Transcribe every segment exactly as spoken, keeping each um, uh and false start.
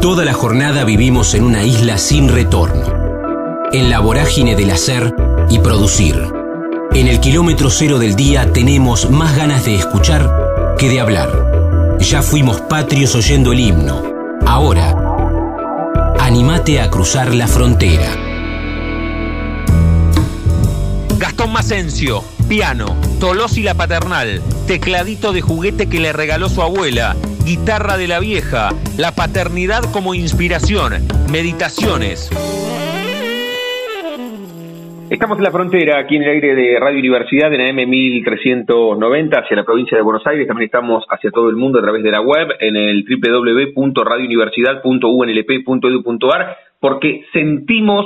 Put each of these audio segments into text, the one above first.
Toda la jornada vivimos en una isla sin retorno, en la vorágine del hacer y producir. En el kilómetro cero del día tenemos más ganas de escuchar que de hablar. Ya fuimos patrios oyendo el himno. Ahora, anímate a cruzar la frontera. Gastón Massenzio, piano, Tolosa y La Paternal, tecladito de juguete que le regaló su abuela, guitarra de la vieja, la paternidad como inspiración, meditaciones. Estamos en la frontera, aquí en el aire de Radio Universidad, en A M mil trescientos noventa, hacia la provincia de Buenos Aires. También estamos hacia todo el mundo a través de la web, en el doble u doble u doble u punto radio universidad punto u n l p punto e d u punto a r, porque sentimos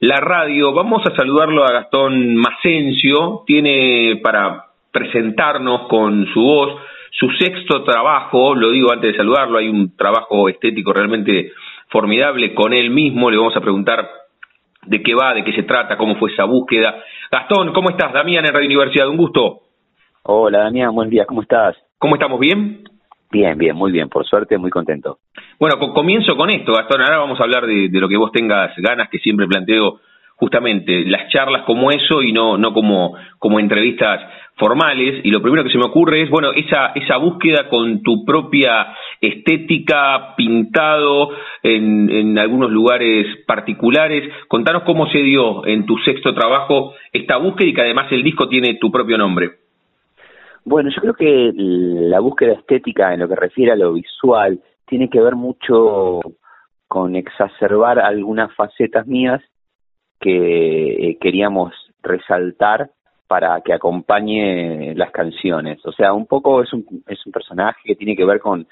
la radio. Vamos a saludarlo a Gastón Massenzio. Tiene para presentarnos con su voz su sexto trabajo. Lo digo antes de saludarlo, hay un trabajo estético realmente formidable con él mismo. Le vamos a preguntar de qué va, de qué se trata, cómo fue esa búsqueda. Gastón, ¿cómo estás? Damián en Radio Universidad, un gusto. Hola Damián, buen día, ¿cómo estás? ¿Cómo estamos? ¿Bien? Bien, bien, muy bien, por suerte, muy contento. Bueno, comienzo con esto, Gastón, ahora vamos a hablar de, de lo que vos tengas ganas, que siempre planteo justamente las charlas como eso y no no como, como entrevistas formales, y lo primero que se me ocurre es, bueno, esa esa búsqueda con tu propia estética, pintado en, en algunos lugares particulares. Contanos cómo se dio en tu sexto trabajo esta búsqueda y que además el disco tiene tu propio nombre. Bueno, yo creo que la búsqueda estética en lo que refiere a lo visual tiene que ver mucho con exacerbar algunas facetas mías que queríamos resaltar para que acompañe las canciones. O sea, un poco es un, es un personaje que tiene que ver con,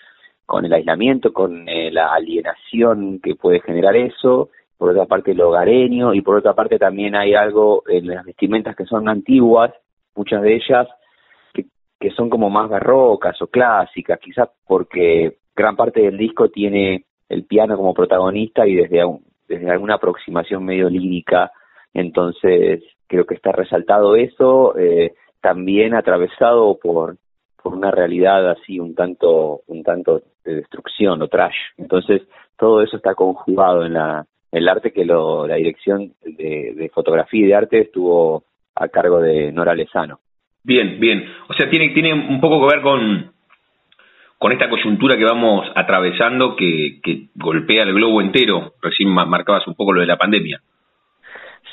con el aislamiento, con eh, la alienación que puede generar eso, por otra parte el hogareño, y por otra parte también hay algo en las vestimentas que son antiguas, muchas de ellas, que, que son como más barrocas o clásicas, quizás porque gran parte del disco tiene el piano como protagonista y desde un desde alguna aproximación medio lírica, entonces creo que está resaltado eso, eh, también atravesado por por una realidad así un tanto un tanto de destrucción o trash, entonces todo eso está conjugado en la en el arte, que lo la dirección de, de fotografía y de arte estuvo a cargo de Nora Lezano. Bien, bien, o sea, tiene tiene un poco que ver con con esta coyuntura que vamos atravesando, que, que golpea el globo entero. Recién marcabas un poco lo de la pandemia.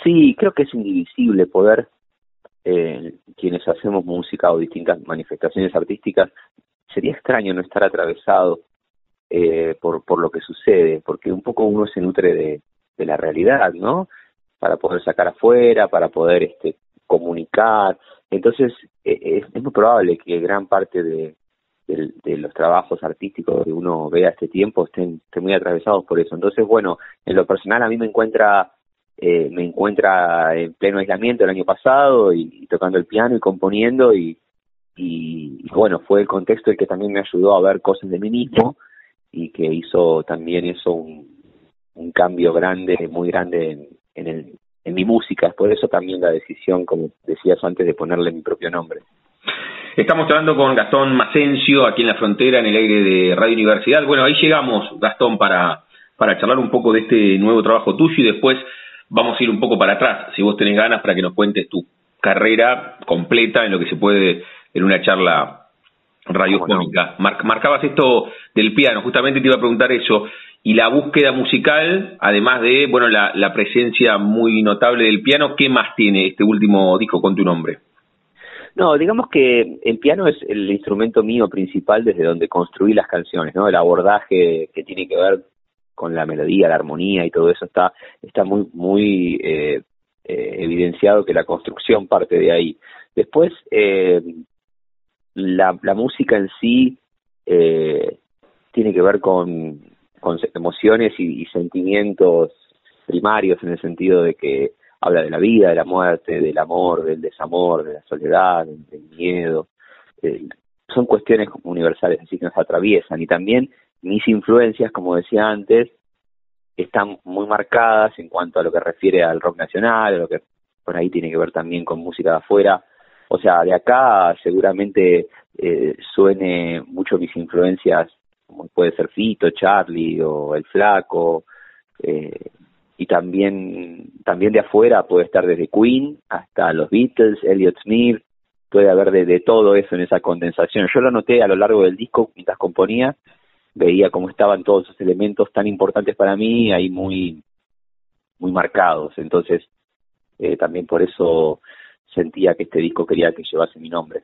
Sí, creo que es indivisible poder, eh, quienes hacemos música o distintas manifestaciones artísticas, sería extraño no estar atravesado eh, por, por lo que sucede, porque un poco uno se nutre de, de la realidad, ¿no? Para poder sacar afuera, para poder este, comunicar. Entonces, eh, es, es muy probable que gran parte de De, de los trabajos artísticos que uno vea este tiempo estén, estén muy atravesados por eso. Entonces, bueno, en lo personal a mí me encuentra eh, me encuentra en pleno aislamiento el año pasado y, y tocando el piano y componiendo y, y, y bueno, fue el contexto el que también me ayudó a ver cosas de mí mismo y que hizo también eso un, un cambio grande, muy grande en, en, el, en mi música. Por eso también la decisión, como decías antes, de ponerle mi propio nombre. Estamos hablando con Gastón Massenzio aquí en la frontera, en el aire de Radio Universidad. Bueno, ahí llegamos, Gastón, para, para charlar un poco de este nuevo trabajo tuyo y después vamos a ir un poco para atrás, si vos tenés ganas, para que nos cuentes tu carrera completa en lo que se puede en una charla radiofónica. No? Mar- marcabas esto del piano, justamente te iba a preguntar eso. Y la búsqueda musical, además de bueno la, la presencia muy notable del piano, ¿qué más tiene este último disco con tu nombre? No, digamos que el piano es el instrumento mío principal desde donde construí las canciones, ¿no? El abordaje que tiene que ver con la melodía, la armonía y todo eso está está muy muy eh, eh, evidenciado que la construcción parte de ahí. Después, eh, la, la música en sí eh, tiene que ver con, con emociones y, y sentimientos primarios, en el sentido de que habla de la vida, de la muerte, del amor, del desamor, de la soledad, del miedo. Eh, son cuestiones universales, así que nos atraviesan. Y también mis influencias, como decía antes, están muy marcadas en cuanto a lo que refiere al rock nacional, a lo que por ahí tiene que ver también con música de afuera. O sea, de acá seguramente eh, suene mucho mis influencias como puede ser Fito, Charlie o El Flaco, eh, y también también de afuera puede estar desde Queen hasta los Beatles, Elliot Smith, puede haber de, de todo eso en esa condensación. Yo lo noté a lo largo del disco mientras componía, veía cómo estaban todos esos elementos tan importantes para mí ahí muy, muy marcados, entonces eh, también por eso sentía que este disco quería que llevase mi nombre.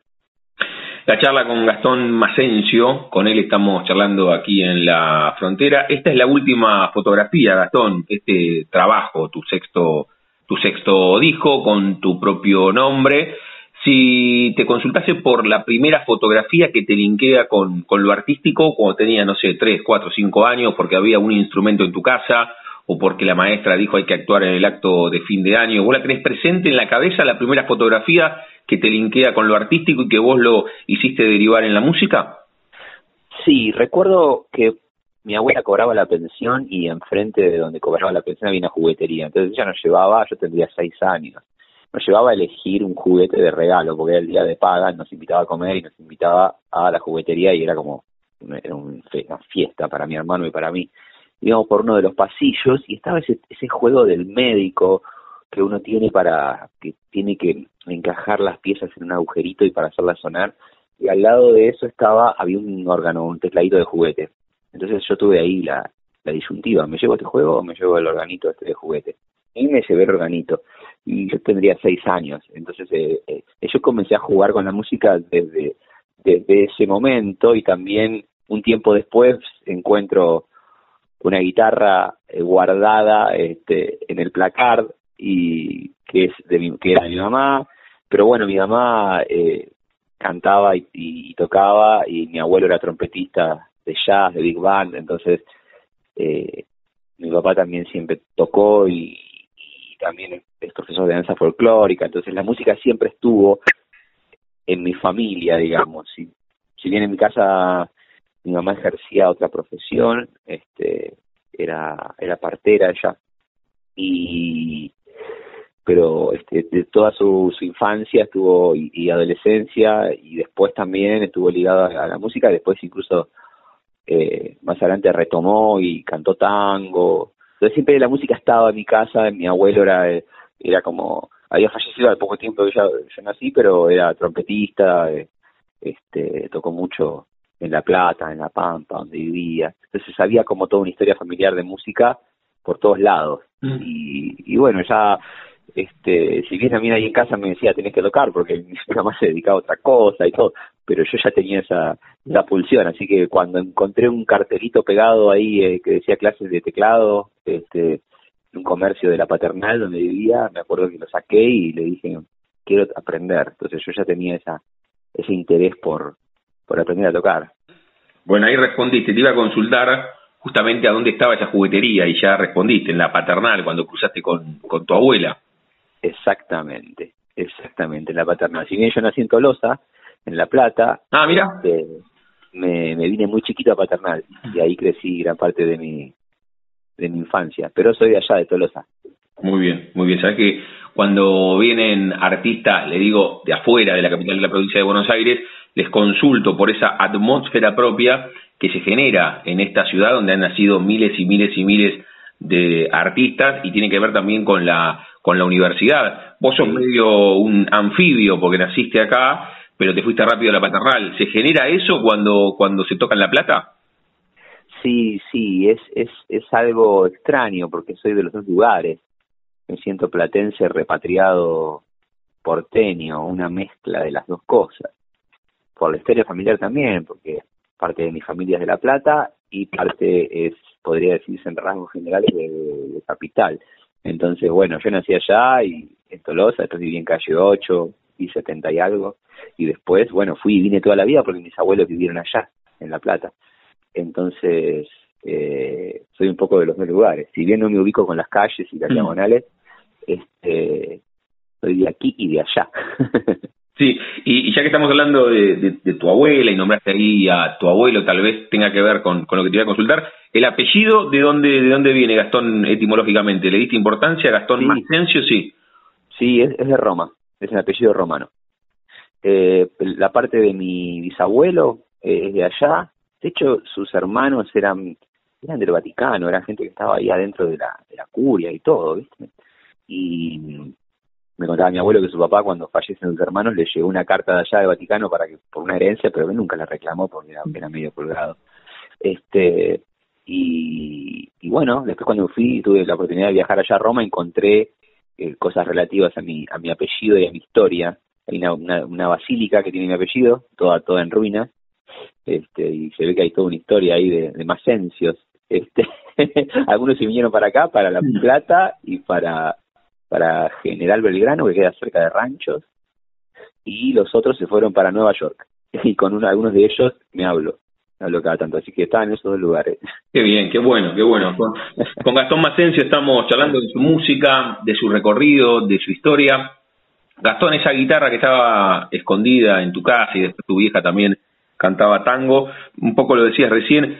La charla con Gastón Massenzio, con él estamos charlando aquí en La Frontera. Esta es la última fotografía, Gastón, este trabajo, tu sexto, tu sexto disco con tu propio nombre. Si te consultase por la primera fotografía que te linkea con, con lo artístico, cuando tenías, no sé, tres, cuatro, cinco años, porque había un instrumento en tu casa o porque la maestra dijo hay que actuar en el acto de fin de año, ¿vos la tenés presente en la cabeza, la primera fotografía que te linkea con lo artístico y que vos lo hiciste derivar en la música? Sí, recuerdo que mi abuela cobraba la pensión y enfrente de donde cobraba la pensión había una juguetería, entonces ella nos llevaba, yo tendría seis años, nos llevaba a elegir un juguete de regalo, porque era el día de paga, nos invitaba a comer y nos invitaba a la juguetería y era como era una fiesta para mi hermano y para mí. Íbamos por uno de los pasillos y estaba ese, ese juego del médico que uno tiene para que tiene que encajar las piezas en un agujerito y para hacerlas sonar, y al lado de eso estaba había un órgano, un tecladito de juguete. Entonces yo tuve ahí la, la disyuntiva, ¿me llevo este juego o me llevo el organito este de juguete? Y me llevé el organito, y yo tendría seis años, entonces eh, eh, yo comencé a jugar con la música desde, desde ese momento, y también un tiempo después encuentro una guitarra eh, guardada este, en el placard, y que es de mi, que era de mi mamá, pero bueno, mi mamá eh, cantaba y, y tocaba, y mi abuelo era trompetista de jazz, de big band, entonces eh, mi papá también siempre tocó y, y también es profesor de danza folclórica, entonces la música siempre estuvo en mi familia, digamos, si, si bien en mi casa mi mamá ejercía otra profesión, este, era, era partera ella, y pero este, de toda su, su infancia estuvo y, y adolescencia, y después también estuvo ligada a la música, después incluso eh, más adelante retomó y cantó tango, entonces siempre la música estaba en mi casa, mi abuelo era era como, había fallecido al poco tiempo que yo, yo nací, pero era trompetista, eh, este tocó mucho en La Plata, en La Pampa, donde vivía, entonces había como toda una historia familiar de música por todos lados, mm. y, y bueno, ya... Este, si bien también ahí en casa me decía tenés que tocar porque mi mamá se dedicaba a otra cosa y todo, pero yo ya tenía esa, esa pulsión, así que cuando encontré un cartelito pegado ahí eh, que decía clases de teclado este, en un comercio de La Paternal donde vivía, me acuerdo que lo saqué y le dije quiero aprender, entonces yo ya tenía esa ese interés por, por aprender a tocar. Bueno, ahí respondiste, te iba a consultar justamente a dónde estaba esa juguetería y ya respondiste, en La Paternal cuando cruzaste con, con tu abuela. Exactamente, exactamente, en La Paternal. Si bien yo nací en Tolosa, en La Plata, ah, mira. Este, me, me vine muy chiquito a Paternal y ahí crecí gran parte de mi de mi infancia, pero soy de allá de Tolosa. Muy bien, muy bien. Sabés que cuando vienen artistas, le digo, de afuera de la capital de la provincia de Buenos Aires, les consulto por esa atmósfera propia que se genera en esta ciudad donde han nacido miles y miles y miles de artistas y tiene que ver también con la con la universidad. Vos sos medio un anfibio porque naciste acá, pero te fuiste rápido a La Paternal. ¿Se genera eso cuando cuando se toca en La Plata? Sí, sí, es es es algo extraño porque soy de los dos lugares. Me siento platense repatriado porteño, una mezcla de las dos cosas. Por la historia familiar también, porque parte de mi familia es de La Plata y parte es, podría decirse en rasgos generales, de, de capital. Entonces, bueno, yo nací allá y en Tolosa, después viví en calle ocho y setenta y algo, y después, bueno, fui y vine toda la vida porque mis abuelos vivieron allá, en La Plata. Entonces, eh, soy un poco de los dos lugares. Si bien no me ubico con las calles y las mm. diagonales, este, soy de aquí y de allá. Sí, y, y ya que estamos hablando de, de, de tu abuela y nombraste ahí a tu abuelo, tal vez tenga que ver con, con lo que te iba a consultar. ¿El apellido de dónde de dónde viene, Gastón, etimológicamente? ¿Le diste importancia a Gastón sí. Massenzio? Sí, sí es, es de Roma, es un apellido romano. Eh, la parte de mi bisabuelo eh, es de allá, De hecho, sus hermanos eran eran del Vaticano, era gente que estaba ahí adentro de la, de la curia y todo, ¿viste? Y me contaba mi abuelo que su papá, cuando fallecen sus hermanos, le llegó una carta de allá del Vaticano para que por una herencia, pero él nunca la reclamó porque era, era medio colgado. Este, y, y bueno, después cuando fui, tuve la oportunidad de viajar allá a Roma, encontré eh, cosas relativas a mi, a mi apellido y a mi historia. Hay una, una, una basílica que tiene mi apellido, toda toda en ruinas, este, y se ve que hay toda una historia ahí de, de Massencios. Este, algunos se vinieron para acá, para La Plata y para, para General Belgrano, que queda cerca de Ranchos, y los otros se fueron para Nueva York, y con uno, algunos de ellos me hablo, me hablo cada tanto, así que estaba en esos dos lugares. Qué bien, qué bueno, qué bueno. Con, con Gastón Massenzio estamos charlando de su música, de su recorrido, de su historia. Gastón, esa guitarra que estaba escondida en tu casa y después tu vieja también cantaba tango, un poco lo decías recién,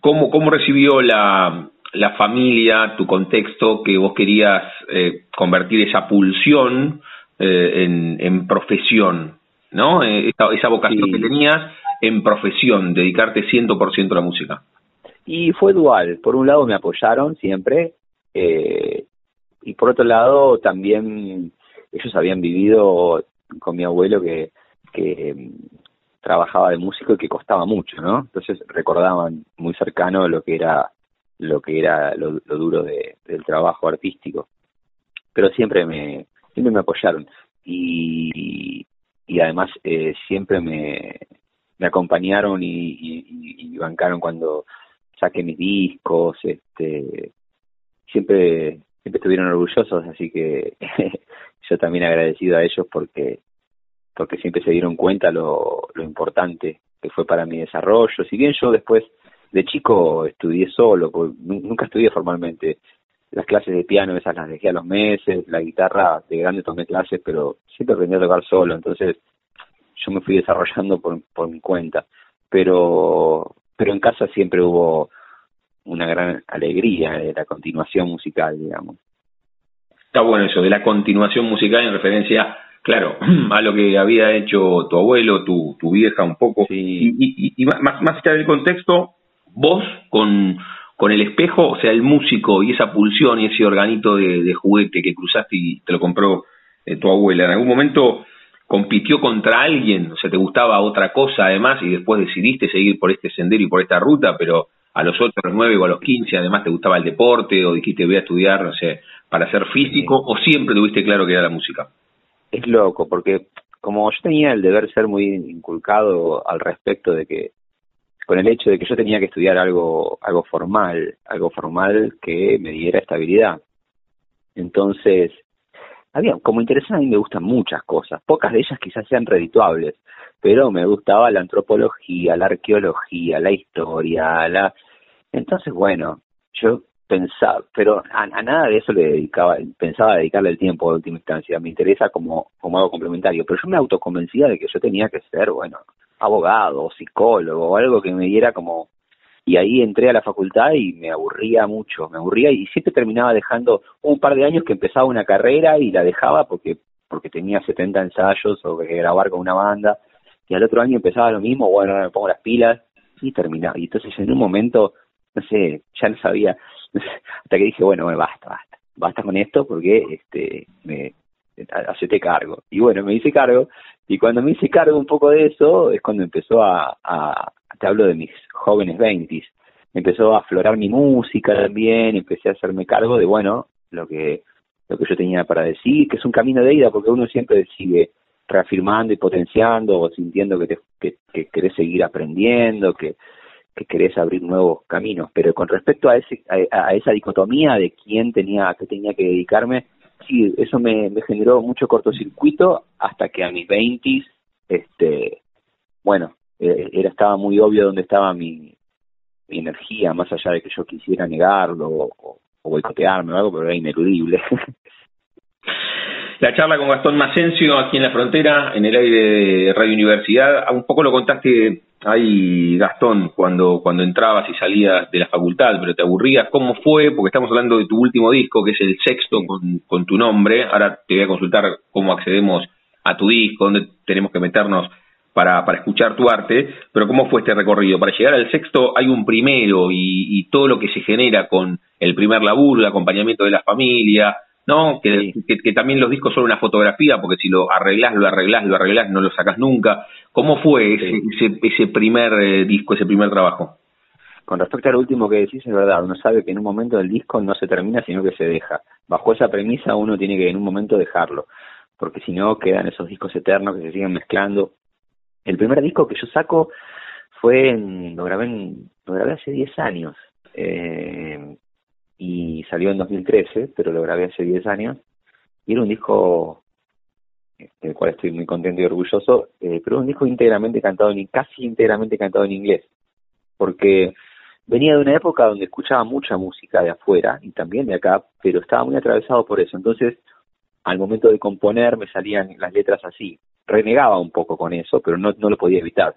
¿cómo, cómo recibió la, la familia, tu contexto, que vos querías eh, convertir esa pulsión eh, en, en profesión, ¿no? Esa, esa vocación sí. que tenías en profesión, dedicarte cien por ciento a la música. Y fue dual, por un lado me apoyaron siempre, eh, y por otro lado también ellos habían vivido con mi abuelo que, que trabajaba de músico y que costaba mucho, ¿no? Entonces recordaban muy cercano lo que era lo que era lo, lo duro de, del trabajo artístico. Pero siempre me siempre me apoyaron y, y además eh, siempre me, me acompañaron y, y, y bancaron cuando saqué mis discos. Este, siempre siempre estuvieron orgullosos, así que yo también agradecido a ellos porque porque siempre se dieron cuenta lo, lo importante que fue para mi desarrollo. Si bien yo después de chico estudié solo, nunca estudié formalmente. Las clases de piano esas las dejé a los meses, la guitarra de grande tomé clases, pero siempre aprendí a tocar solo, entonces yo me fui desarrollando por, por mi cuenta. Pero, pero en casa siempre hubo una gran alegría de la continuación musical, digamos. Está bueno eso, de la continuación musical en referencia, claro, a lo que había hecho tu abuelo, tu, tu vieja un poco. Sí. Y, y, y más, más allá del contexto, vos con, con el espejo, o sea, el músico y esa pulsión y ese organito de, de juguete que cruzaste y te lo compró eh, tu abuela, ¿en algún momento compitió contra alguien? O sea, te gustaba otra cosa además y después decidiste seguir por este sendero y por esta ruta, pero a los ocho, a los nueve o a los quince además te gustaba el deporte o dijiste voy a estudiar, no sé, para ser físico, sí. ¿O siempre tuviste claro que era la música? Es loco, porque como yo tenía el deber ser muy inculcado al respecto de que, con el hecho de que yo tenía que estudiar algo algo formal, algo formal que me diera estabilidad. Entonces, había, como interesante a mí me gustan muchas cosas, pocas de ellas quizás sean redituables, pero me gustaba la antropología, la arqueología, la historia, la... Entonces, bueno, yo... pensaba, pero a, a nada de eso le dedicaba, pensaba dedicarle el tiempo a última instancia, me interesa como, como algo complementario, pero yo me autoconvencía de que yo tenía que ser, bueno, abogado o psicólogo o algo que me diera como, y ahí entré a la facultad y me aburría mucho, me aburría y siempre terminaba dejando un par de años que empezaba una carrera y la dejaba porque, porque tenía setenta ensayos o que grabar con una banda, y al otro año empezaba lo mismo, bueno, ahora me pongo las pilas y terminaba, y entonces en un momento, no sé, ya no sabía, hasta que dije, bueno, bueno, basta, basta, basta con esto porque este me hacete cargo. Y bueno, me hice cargo, y cuando me hice cargo un poco de eso, es cuando empezó a, a te hablo de mis jóvenes veintes, empezó a aflorar mi música también, empecé a hacerme cargo de, bueno, lo que lo que yo tenía para decir, que es un camino de ida, porque uno siempre sigue reafirmando y potenciando, o sintiendo que, te, que, que querés seguir aprendiendo, que... que querés abrir nuevos caminos, pero con respecto a ese a, a esa dicotomía de quién tenía, a qué tenía que dedicarme, sí, eso me, me generó mucho cortocircuito hasta que a mis veintes, este, bueno, eh, era estaba muy obvio dónde estaba mi, mi energía, más allá de que yo quisiera negarlo o, o boicotearme o algo, pero era ineludible. La charla con Gastón Massenzio aquí en la frontera, en el aire de Radio Universidad, un poco lo contaste ahí, Gastón, cuando cuando entrabas y salías de la facultad, pero te aburrías. ¿Cómo fue? Porque estamos hablando de tu último disco, que es el sexto con, con tu nombre. Ahora te voy a consultar cómo accedemos a tu disco, dónde tenemos que meternos para, para escuchar tu arte, pero ¿cómo fue este recorrido? Para llegar al sexto hay un primero y, y todo lo que se genera con el primer laburo, el acompañamiento de la familia, ¿no? Que, sí. que, que también los discos son una fotografía, porque si lo arreglás, lo arreglás, lo arreglás, no lo sacás nunca. ¿Cómo fue ese, sí. ese, ese primer eh, disco, ese primer trabajo? Con respecto a lo último que decís, es verdad, uno sabe que en un momento del disco no se termina, sino que se deja. Bajo esa premisa uno tiene que en un momento dejarlo, porque si no quedan esos discos eternos que se siguen mezclando. El primer disco que yo saco fue, en, lo, grabé en, lo grabé hace diez años, eh, y salió en dos mil trece, pero lo grabé hace diez años, y era un disco del cual estoy muy contento y orgulloso, eh, pero un disco íntegramente cantado, en, casi íntegramente cantado en inglés, porque venía de una época donde escuchaba mucha música de afuera y también de acá, pero estaba muy atravesado por eso. Entonces, al momento de componer me salían las letras así. Renegaba un poco con eso, pero no, no lo podía evitar.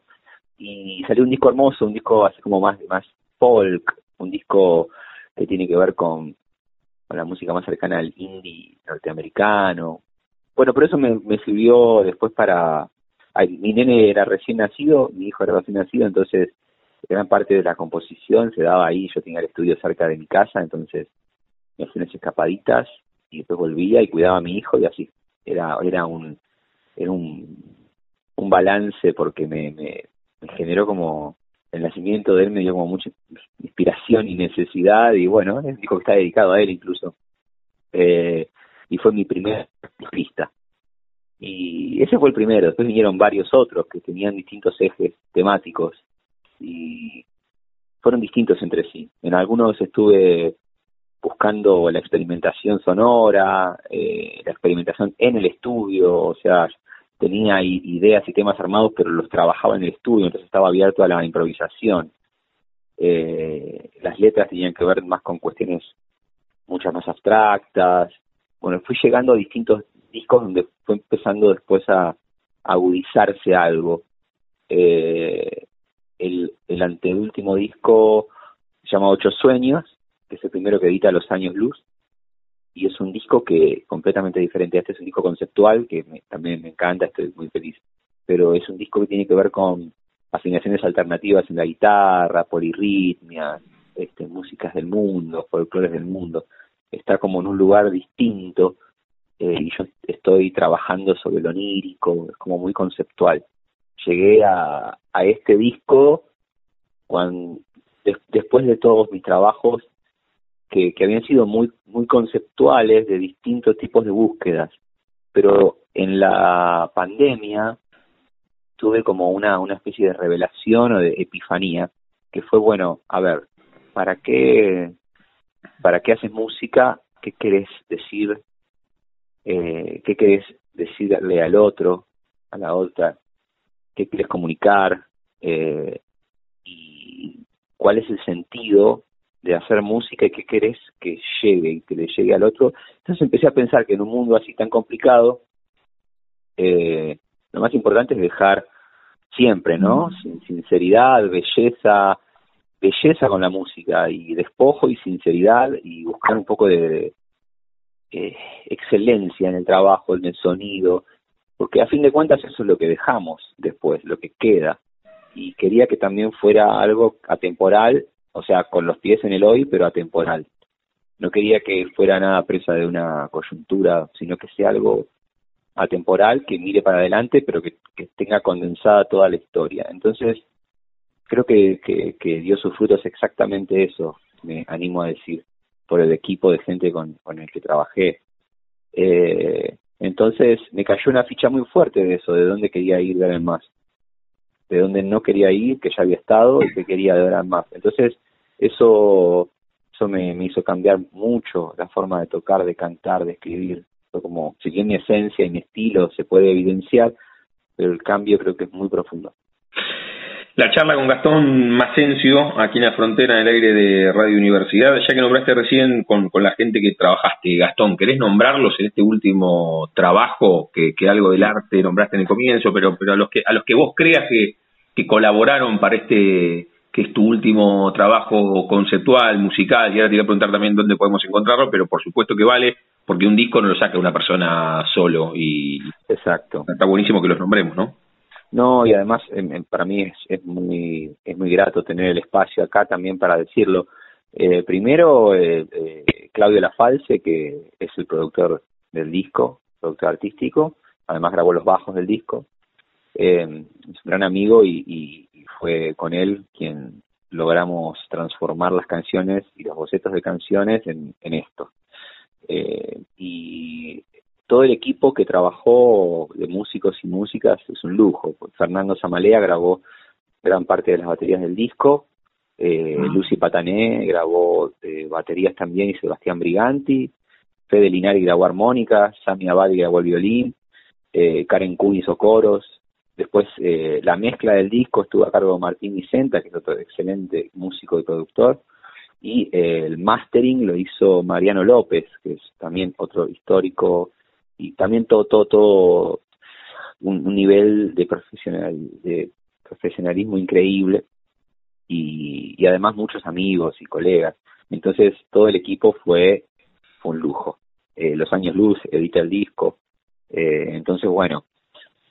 Y salió un disco hermoso, un disco así como más, más folk, un disco que tiene que ver con, con la música más cercana al indie norteamericano. Bueno, pero eso me, me sirvió después para... Ay, mi nene era recién nacido, mi hijo era recién nacido, entonces... gran parte de la composición se daba ahí, yo tenía el estudio cerca de mi casa, entonces me hacía unas escapaditas y después volvía y cuidaba a mi hijo y así. Era era un era un, un balance porque me, me, me generó como, el nacimiento de él me dio como mucha inspiración y necesidad y bueno, él dijo que está dedicado a él incluso. Eh, y fue mi primera pista. Y ese fue el primero, después vinieron varios otros que tenían distintos ejes temáticos. Y fueron distintos entre sí. En algunos estuve buscando la experimentación sonora, eh, la experimentación en el estudio, o sea, tenía ideas y temas armados, pero los trabajaba en el estudio, entonces estaba abierto a la improvisación. Eh, las letras tenían que ver más con cuestiones muchas más abstractas. Bueno, fui llegando a distintos discos donde fue empezando después a agudizarse algo. Eh... El, el anteúltimo disco se llama Ocho Sueños, que es el primero que edita Los Años Luz, y es un disco que completamente diferente. Este es un disco conceptual que me, también me encanta, estoy muy feliz, pero es un disco que tiene que ver con afinaciones alternativas en la guitarra, polirritmias, este, músicas del mundo, folclores del mundo. Está como en un lugar distinto, eh, y yo estoy trabajando sobre lo onírico, es como muy conceptual. Llegué a, a este disco cuando, de, después de todos mis trabajos que, que habían sido muy muy conceptuales de distintos tipos de búsquedas, pero en la pandemia tuve como una, una especie de revelación o de epifanía, que fue, bueno, a ver, ¿para qué, para qué haces música? ¿Qué querés decir? Eh, ¿Qué querés decirle al otro, a la otra? ¿Qué quieres comunicar? Eh, ¿Y cuál es el sentido de hacer música? ¿Y qué querés que llegue y que le llegue al otro? Entonces empecé a pensar que en un mundo así tan complicado, eh, lo más importante es dejar siempre, ¿no? Sin sinceridad, belleza, belleza con la música, y despojo y sinceridad, y buscar un poco de, de eh, excelencia en el trabajo, en el sonido, porque a fin de cuentas eso es lo que dejamos después, lo que queda. Y quería que también fuera algo atemporal, o sea, con los pies en el hoy, pero atemporal. No quería que fuera nada presa de una coyuntura, sino que sea algo atemporal, que mire para adelante, pero que, que tenga condensada toda la historia. Entonces, creo que, que, que dio sus frutos exactamente eso, me animo a decir, por el equipo de gente con, con el que trabajé. Eh... Entonces me cayó una ficha muy fuerte de eso, de dónde quería ir de ahora en más, de dónde no quería ir, que ya había estado y que quería de ahora en más. Entonces eso eso me, me hizo cambiar mucho la forma de tocar, de cantar, de escribir. Fue como, si bien mi esencia y mi estilo se puede evidenciar, pero el cambio creo que es muy profundo. La charla con Gastón Massenzio, aquí en La Frontera, en el aire de Radio Universidad. Ya que nombraste recién con, con la gente que trabajaste, Gastón, ¿querés nombrarlos en este último trabajo? Que, que algo del arte nombraste en el comienzo, pero, pero a los que a los que vos creas que, que colaboraron para este, que es tu último trabajo conceptual, musical, y ahora te iba a preguntar también dónde podemos encontrarlo, pero por supuesto que vale, porque un disco no lo saca una persona solo, y exacto, está buenísimo que los nombremos, ¿no? No, y además eh, para mí es, es muy es muy grato tener el espacio acá también para decirlo. Eh, primero, eh, eh, Claudio Lafalse, que es el productor del disco, productor artístico, además grabó los bajos del disco. Eh, es un gran amigo y, y, y fue con él quien logramos transformar las canciones y los bocetos de canciones en, en esto. Eh, y todo el equipo que trabajó de músicos y músicas es un lujo. Fernando Samalea grabó gran parte de las baterías del disco, eh, uh-huh. Lucy Patané grabó eh, baterías también y Sebastián Briganti, Fede Linari grabó armónicas, Sammy Abad grabó el violín, eh, Karen Kuh hizo coros. Después eh, la mezcla del disco estuvo a cargo de Martín Vicenta, que es otro excelente músico y productor, y eh, el mastering lo hizo Mariano López, que es también otro histórico, y también todo todo todo un, un nivel de profesional de profesionalismo increíble, y, y además muchos amigos y colegas. Entonces todo el equipo fue, fue un lujo. Eh, Los Años Luz edita el disco, eh, entonces bueno...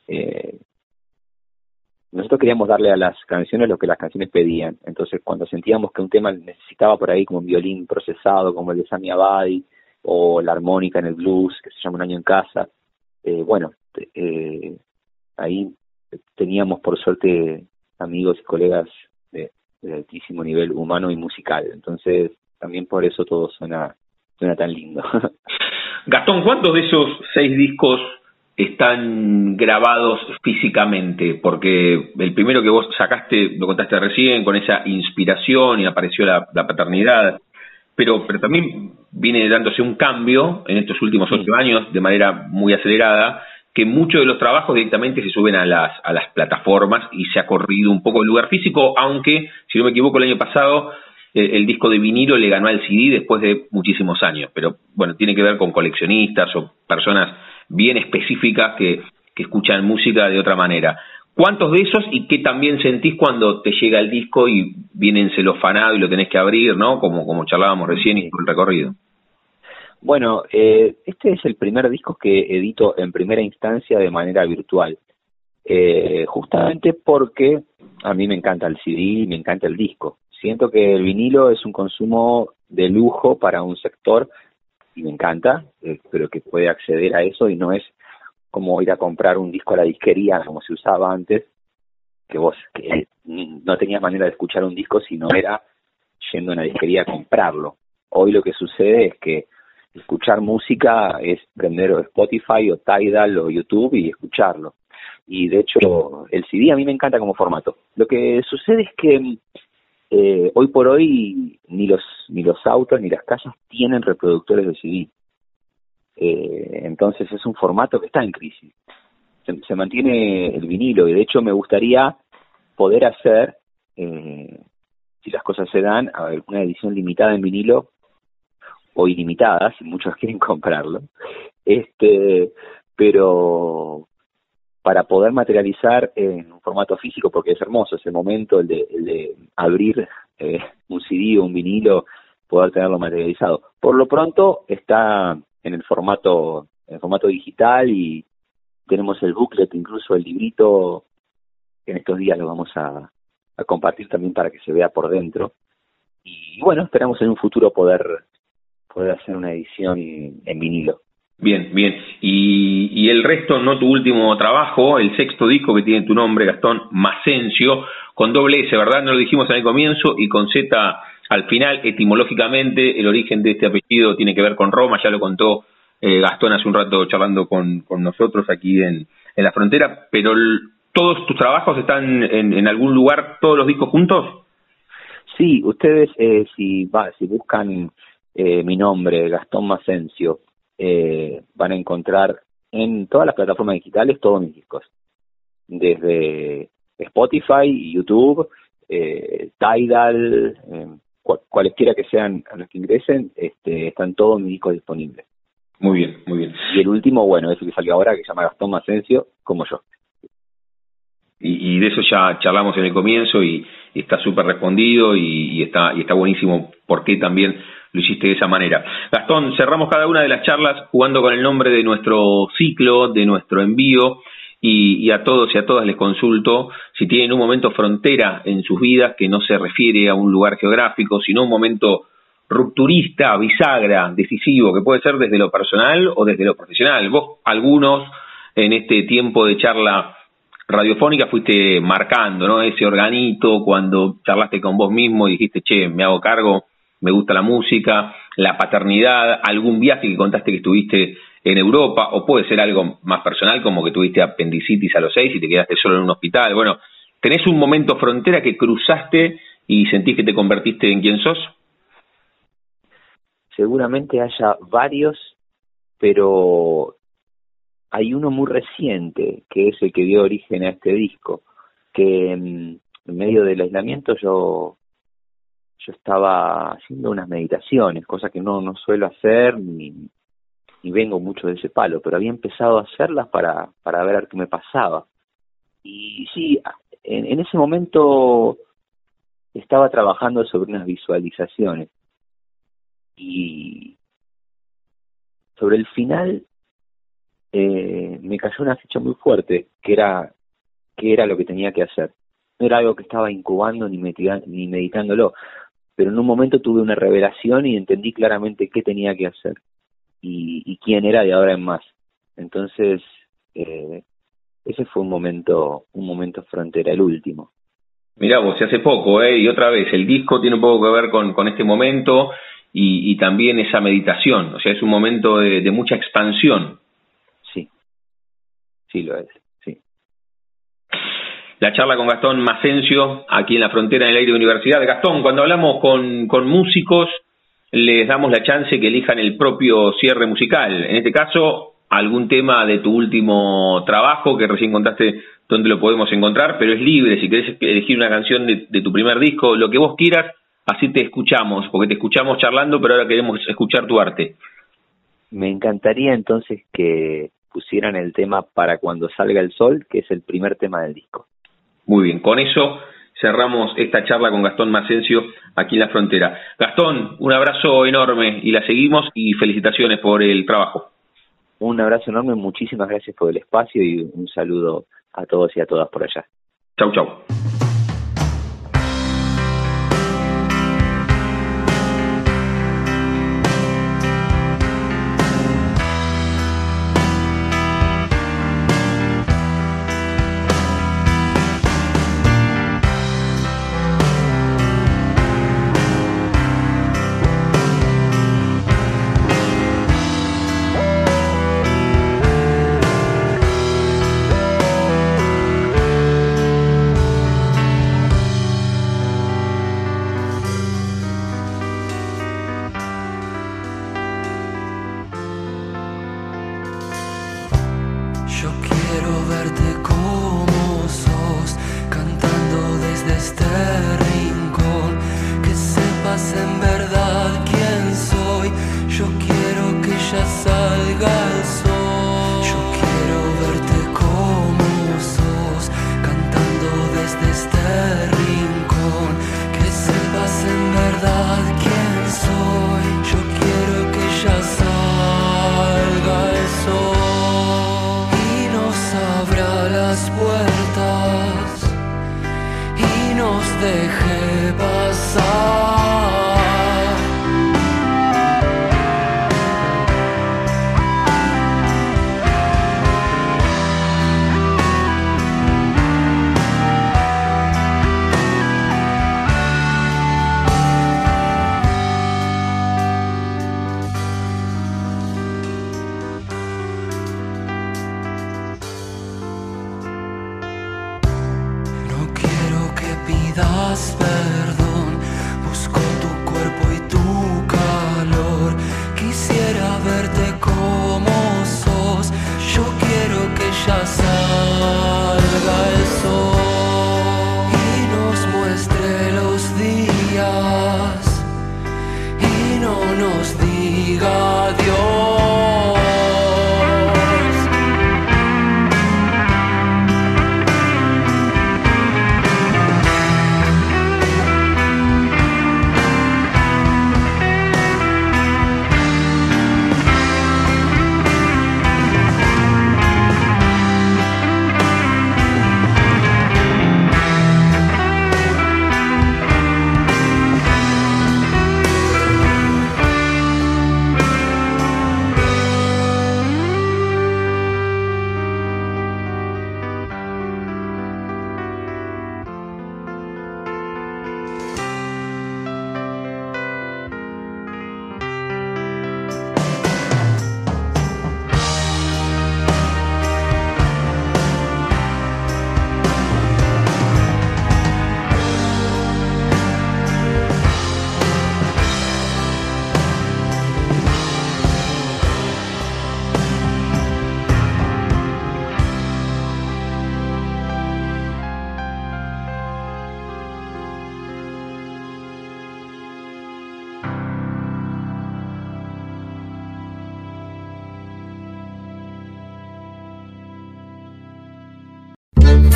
Eh, Nosotros queríamos darle a las canciones lo que las canciones pedían. Entonces, cuando sentíamos que un tema necesitaba por ahí como un violín procesado, como el de Sammy Abad, o la armónica en el blues, que se llama Un Año en Casa, eh, bueno, eh, ahí teníamos por suerte amigos y colegas de, de altísimo nivel humano y musical. Entonces, también por eso todo suena, suena tan lindo. Gastón, ¿cuántos de esos seis discos están grabados físicamente? Porque el primero que vos sacaste, lo contaste recién, con esa inspiración y apareció la, la paternidad, pero, pero también viene dándose un cambio en estos últimos ocho años de manera muy acelerada, que muchos de los trabajos directamente se suben a las, a las plataformas y se ha corrido un poco el lugar físico, aunque, si no me equivoco, el año pasado el, el disco de vinilo le ganó al C D después de muchísimos años, pero bueno, tiene que ver con coleccionistas o personas bien específicas que, que escuchan música de otra manera. ¿Cuántos de esos y qué también sentís cuando te llega el disco y vienen celofanado y lo tenés que abrir, ¿no? Como, como charlábamos recién y con el recorrido. Bueno, eh, este es el primer disco que edito en primera instancia de manera virtual. Eh, justamente porque a mí me encanta el C D, me encanta el disco. Siento que el vinilo es un consumo de lujo para un sector y me encanta, eh, pero que puede acceder a eso y no es como ir a comprar un disco a la disquería como se usaba antes, que vos que no tenías manera de escuchar un disco si no era yendo a una disquería a comprarlo. Hoy lo que sucede es que escuchar música es prender o Spotify o Tidal o YouTube y escucharlo. Y de hecho el C D a mí me encanta como formato. Lo que sucede es que Eh, hoy por hoy ni los ni los autos ni las casas tienen reproductores de C D. Eh, entonces es un formato que está en crisis. Se, se mantiene el vinilo y de hecho me gustaría poder hacer, eh, si las cosas se dan, una edición limitada en vinilo o ilimitada, si muchos quieren comprarlo. Este, pero para poder materializar en un formato físico, porque es hermoso ese momento, el de, el de abrir eh, un C D o un vinilo, poder tenerlo materializado. Por lo pronto está en el formato en el formato digital y tenemos el booklet, incluso el librito, que en estos días lo vamos a, a compartir también para que se vea por dentro. Y bueno, esperamos en un futuro poder, poder hacer una edición en vinilo. Bien, bien. Y, y el resto, no tu último trabajo, el sexto disco que tiene tu nombre, Gastón Massenzio, con doble S, ¿verdad? No lo dijimos en el comienzo y con Z al final. Etimológicamente, el origen de este apellido tiene que ver con Roma, ya lo contó eh, Gastón hace un rato charlando con, con nosotros aquí en, en la frontera, pero el, ¿todos tus trabajos están en, en algún lugar, todos los discos juntos? Sí, ustedes eh, si, va, si buscan eh, mi nombre, Gastón Massenzio, Eh, van a encontrar en todas las plataformas digitales todos mis discos, desde Spotify, YouTube, eh, Tidal, eh, cual, cualesquiera que sean a los que ingresen, este, están todos mis discos disponibles. Muy bien, muy bien. Y el último, bueno, es el que salió ahora, que se llama Gastón Massenzio, como yo. Y, y de eso ya charlamos en el comienzo y, y está súper respondido y, y está y está buenísimo porque también lo hiciste de esa manera. Gastón, cerramos cada una de las charlas jugando con el nombre de nuestro ciclo, de nuestro envío, y, y a todos y a todas les consulto si tienen un momento frontera en sus vidas que no se refiere a un lugar geográfico, sino un momento rupturista, bisagra, decisivo, que puede ser desde lo personal o desde lo profesional. Vos, algunos, en este tiempo de charla radiofónica fuiste marcando, ¿no?, ese organito cuando charlaste con vos mismo y dijiste, che, me hago cargo, me gusta la música, la paternidad, algún viaje que contaste que estuviste en Europa, o puede ser algo más personal como que tuviste apendicitis a los seis y te quedaste solo en un hospital. Bueno, ¿tenés un momento frontera que cruzaste y sentís que te convertiste en quien sos? Seguramente haya varios, pero hay uno muy reciente, que es el que dio origen a este disco, que en medio del aislamiento yo, yo estaba haciendo unas meditaciones, cosas que no, no suelo hacer, ni, ni vengo mucho de ese palo, pero había empezado a hacerlas para, para ver qué me pasaba. Y sí, en, en ese momento estaba trabajando sobre unas visualizaciones, y sobre el final Eh, me cayó una ficha muy fuerte, que era que era lo que tenía que hacer. No era algo que estaba incubando ni, metida, ni meditándolo, pero en un momento tuve una revelación y entendí claramente qué tenía que hacer y, y quién era de ahora en más. Entonces, eh, ese fue un momento un momento frontera, el último. Mirá vos, se hace poco, ¿eh? Y otra vez, el disco tiene un poco que ver con, con este momento y, y también esa meditación. O sea, es un momento de, de mucha expansión. Sí, lo es, sí. La charla con Gastón Massenzio, aquí en La Frontera, en el aire de Universidad. Gastón, cuando hablamos con, con músicos, les damos la chance que elijan el propio cierre musical. En este caso, algún tema de tu último trabajo, que recién contaste dónde lo podemos encontrar, pero es libre. Si querés elegir una canción de, de tu primer disco, lo que vos quieras, así te escuchamos, porque te escuchamos charlando, pero ahora queremos escuchar tu arte. Me encantaría entonces que pusieran el tema Para Cuando Salga el Sol, que es el primer tema del disco. Muy bien, con eso cerramos esta charla con Gastón Massenzio aquí en La Frontera. Gastón, un abrazo enorme y la seguimos, y felicitaciones por el trabajo. Un abrazo enorme, muchísimas gracias por el espacio y un saludo a todos y a todas por allá. Chau, chau.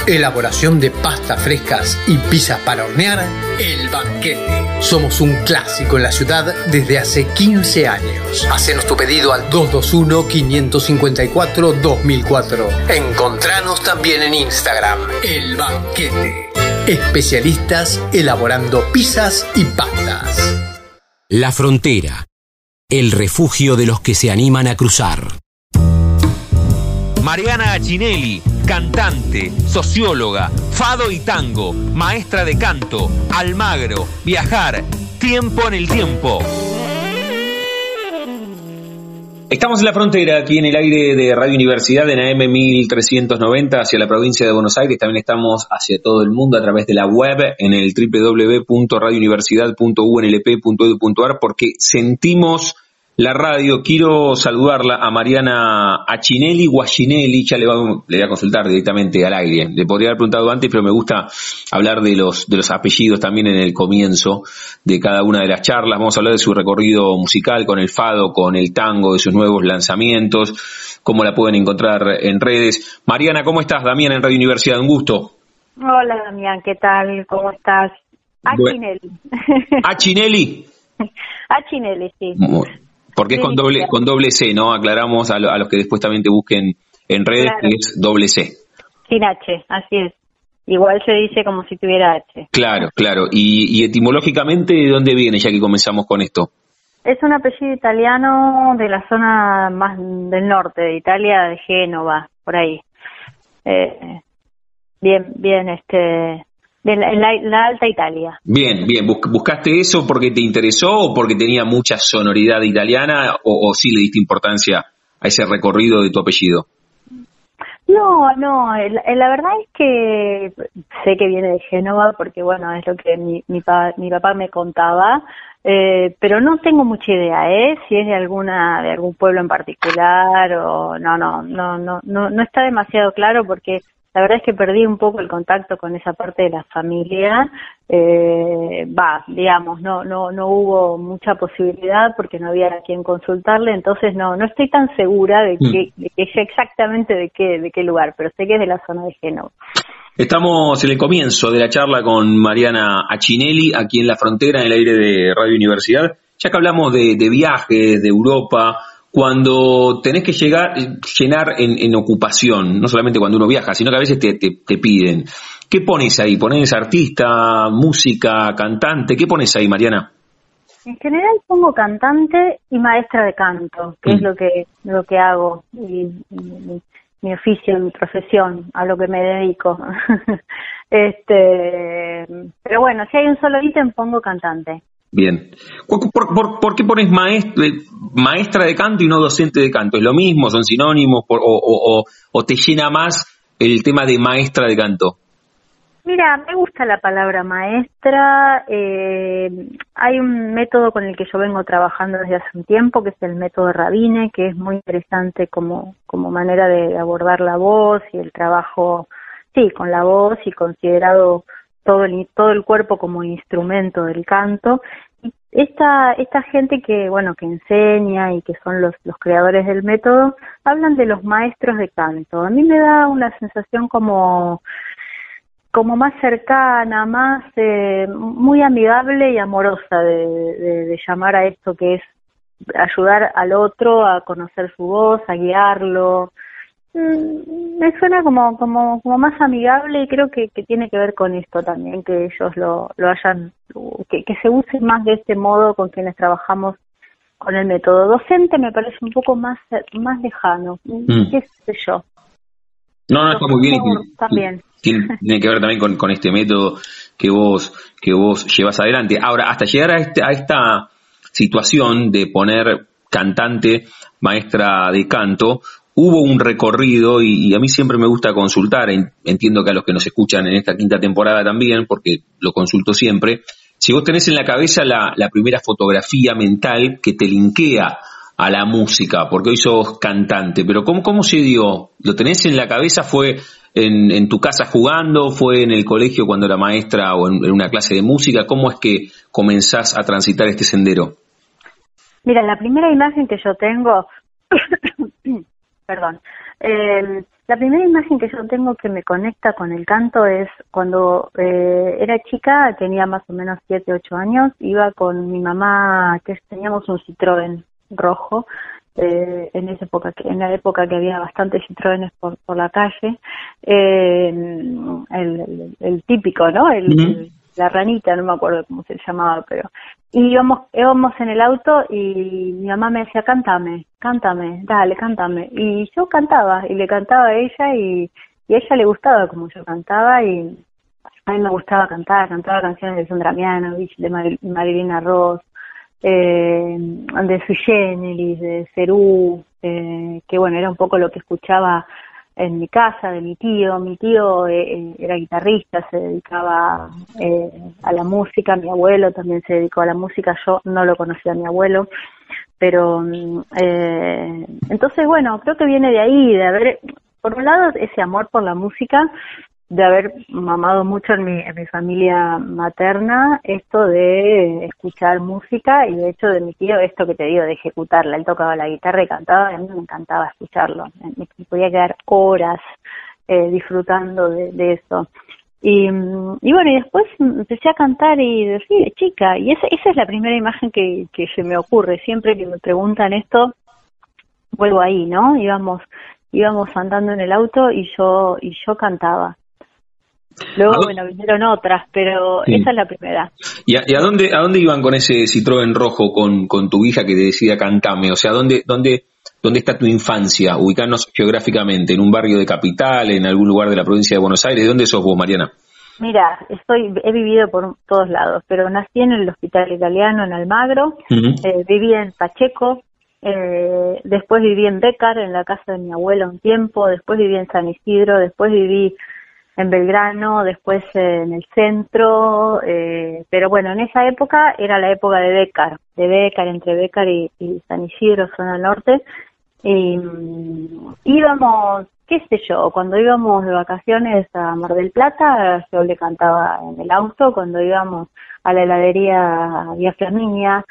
elaboración de pastas frescas y pizzas para hornear, El Banquete. Somos un clásico en la ciudad desde hace quince años. Hacenos tu pedido al dos dos uno, cinco cinco cuatro, dos mil cuatro. Encontranos también en Instagram, El Banquete. Especialistas elaborando pizzas y pastas. La frontera, el refugio de los que se animan a cruzar. Mariana Accinelli, cantante, socióloga, fado y tango, maestra de canto, Almagro, viajar, tiempo en el tiempo. Estamos en la frontera, aquí en el aire de Radio Universidad, en A M mil trescientos noventa, hacia la provincia de Buenos Aires. También estamos hacia todo el mundo a través de la web, en el doble u doble u doble u punto radio universidad punto u n l p punto e d u punto a r, porque sentimos la radio. Quiero saludarla a Mariana Accinelli, Guaccinelli, ya le, va, le voy a consultar directamente al aire. Le podría haber preguntado antes, pero me gusta hablar de los, de los apellidos también en el comienzo de cada una de las charlas. Vamos a hablar de su recorrido musical con el fado, con el tango, de sus nuevos lanzamientos, cómo la pueden encontrar en redes. Mariana, ¿cómo estás? Damián en Radio Universidad, un gusto. Hola Damián, ¿qué tal? ¿Cómo estás? Accinelli. ¿Accinelli? Accinelli, sí. Muy. Porque es con doble con doble C, ¿no? Aclaramos a, lo, a los que después también te busquen en redes, claro, que es doble C. Sin H, así es. Igual se dice como si tuviera H. Claro, claro. Y, y etimológicamente, ¿de dónde viene, ya que comenzamos con esto? Es un apellido italiano de la zona más del norte de Italia, de Génova, por ahí. Eh, bien, bien, este... De la, la, la alta Italia. Bien, bien. ¿Buscaste eso porque te interesó o porque tenía mucha sonoridad italiana o, o sí le diste importancia a ese recorrido de tu apellido? No, no. La, la verdad es que sé que viene de Génova porque, bueno, es lo que mi, mi, pa, mi papá me contaba, eh, pero no tengo mucha idea, ¿eh? Si es de alguna de algún pueblo en particular o... No, no, no, no, no, no está demasiado claro porque... La verdad es que perdí un poco el contacto con esa parte de la familia, eh, bah, digamos, no, no, no hubo mucha posibilidad porque no había a quien consultarle, entonces no, no estoy tan segura de que, de que exactamente de qué, de qué lugar, pero sé que es de la zona de Génova. Estamos en el comienzo de la charla con Mariana Accinelli, aquí en la frontera, en el aire de Radio Universidad, ya que hablamos de, de viajes, de Europa. Cuando tenés que llegar, llenar en, en ocupación, no solamente cuando uno viaja, sino que a veces te, te, te piden. ¿Qué pones ahí? ¿Pones artista, música, cantante? ¿Qué pones ahí, Mariana? En general pongo cantante y maestra de canto, que mm. es lo que lo que hago, y, y, mi, mi oficio, mi profesión, a lo que me dedico. este, pero bueno, si hay un solo ítem pongo cantante. Bien. ¿Por, por, por qué pones maestra, maestra de canto y no docente de canto? ¿Es lo mismo? ¿Son sinónimos? Por, o, o, ¿O te llena más el tema de maestra de canto? Mira, me gusta la palabra maestra. Eh, hay un método con el que yo vengo trabajando desde hace un tiempo, que es el método Rabine, que es muy interesante como, como manera de abordar la voz y el trabajo, sí, con la voz y considerado... todo el todo el cuerpo como instrumento del canto. Esta esta gente que bueno que enseña y que son los los creadores del método hablan de los maestros de canto. A mí me da una sensación como como más cercana, más eh, muy amigable y amorosa de, de, de llamar a esto que es ayudar al otro a conocer su voz, a guiarlo. Me suena como como como más amigable y creo que, que tiene que ver con esto también, que ellos lo, lo hayan, que, que se use más de este modo con quienes trabajamos con el método. Docente me parece un poco más más lejano, mm. qué sé yo. No, no, está muy bien. También. Tiene, tiene que ver también con, con este método que vos que vos llevas adelante. Ahora, hasta llegar a, este, a esta situación de poner cantante, maestra de canto, hubo un recorrido y, y a mí siempre me gusta consultar, entiendo que a los que nos escuchan en esta quinta temporada también, porque lo consulto siempre, si vos tenés en la cabeza la, la primera fotografía mental que te linkea a la música, porque hoy sos cantante, pero ¿cómo, cómo se dio? ¿Lo tenés en la cabeza? ¿Fue en, en tu casa jugando? ¿Fue en el colegio cuando era maestra o en, en una clase de música? ¿Cómo es que comenzás a transitar este sendero? Mira, la primera imagen que yo tengo... Perdón, eh, La primera imagen que yo tengo que me conecta con el canto es cuando eh, era chica, tenía más o menos siete, ocho años, iba con mi mamá, que teníamos un Citroën rojo, eh, en esa época, en la época que había bastantes Citroënes por, por la calle, eh, el, el, el típico, ¿no? El, uh-huh. el, la ranita, no me acuerdo cómo se llamaba, pero... Y íbamos, íbamos en el auto y mi mamá me decía, cántame, cántame, dale, cántame. Y yo cantaba, y le cantaba a ella, y, y a ella le gustaba como yo cantaba, y a mí me gustaba cantar, cantaba canciones de Sandra Mihanovich, de Mar- Marilina Ross, eh, de Sui Generis, de Serú, eh, que bueno, era un poco lo que escuchaba en mi casa, de mi tío. Mi tío eh, era guitarrista, se dedicaba eh, a la música, mi abuelo también se dedicó a la música, yo no lo conocía a mi abuelo, pero eh, entonces bueno, creo que viene de ahí, de haber, por un lado, ese amor por la música, de haber mamado mucho en mi, en mi familia materna, esto de escuchar música, y de hecho de mi tío esto que te digo, de ejecutarla. Él tocaba la guitarra y cantaba, y a mí me encantaba escucharlo, me, me podía quedar horas eh, disfrutando de, de eso. Y, y bueno, y después empecé a cantar y decir, chica, y esa, esa es la primera imagen que, que se me ocurre. Siempre que me preguntan esto, vuelvo ahí, ¿no? Íbamos, íbamos andando en el auto y yo, y yo cantaba. Luego, ¿A bueno, vinieron otras, pero sí. Esa es la primera. ¿Y a, y a dónde a dónde iban con ese Citroën rojo, con, con tu hija que te decía cantame? O sea, ¿dónde, dónde, dónde está tu infancia? Ubicanos geográficamente, ¿en un barrio de Capital, en algún lugar de la provincia de Buenos Aires? ¿De dónde sos vos, Mariana? Mira, estoy, he vivido por todos lados, pero nací en el Hospital Italiano, en Almagro, uh-huh. eh, viví en Pacheco, eh, después viví en Bécar, en la casa de mi abuela un tiempo, después viví en San Isidro, después viví... en Belgrano, después eh, en el centro, eh, pero bueno, en esa época era la época de Bécar, de Bécar, entre Bécar y, y San Isidro, zona norte, y um, íbamos, qué sé yo, cuando íbamos de vacaciones a Mar del Plata, yo le cantaba en el auto, cuando íbamos a la heladería Vía Flaminia,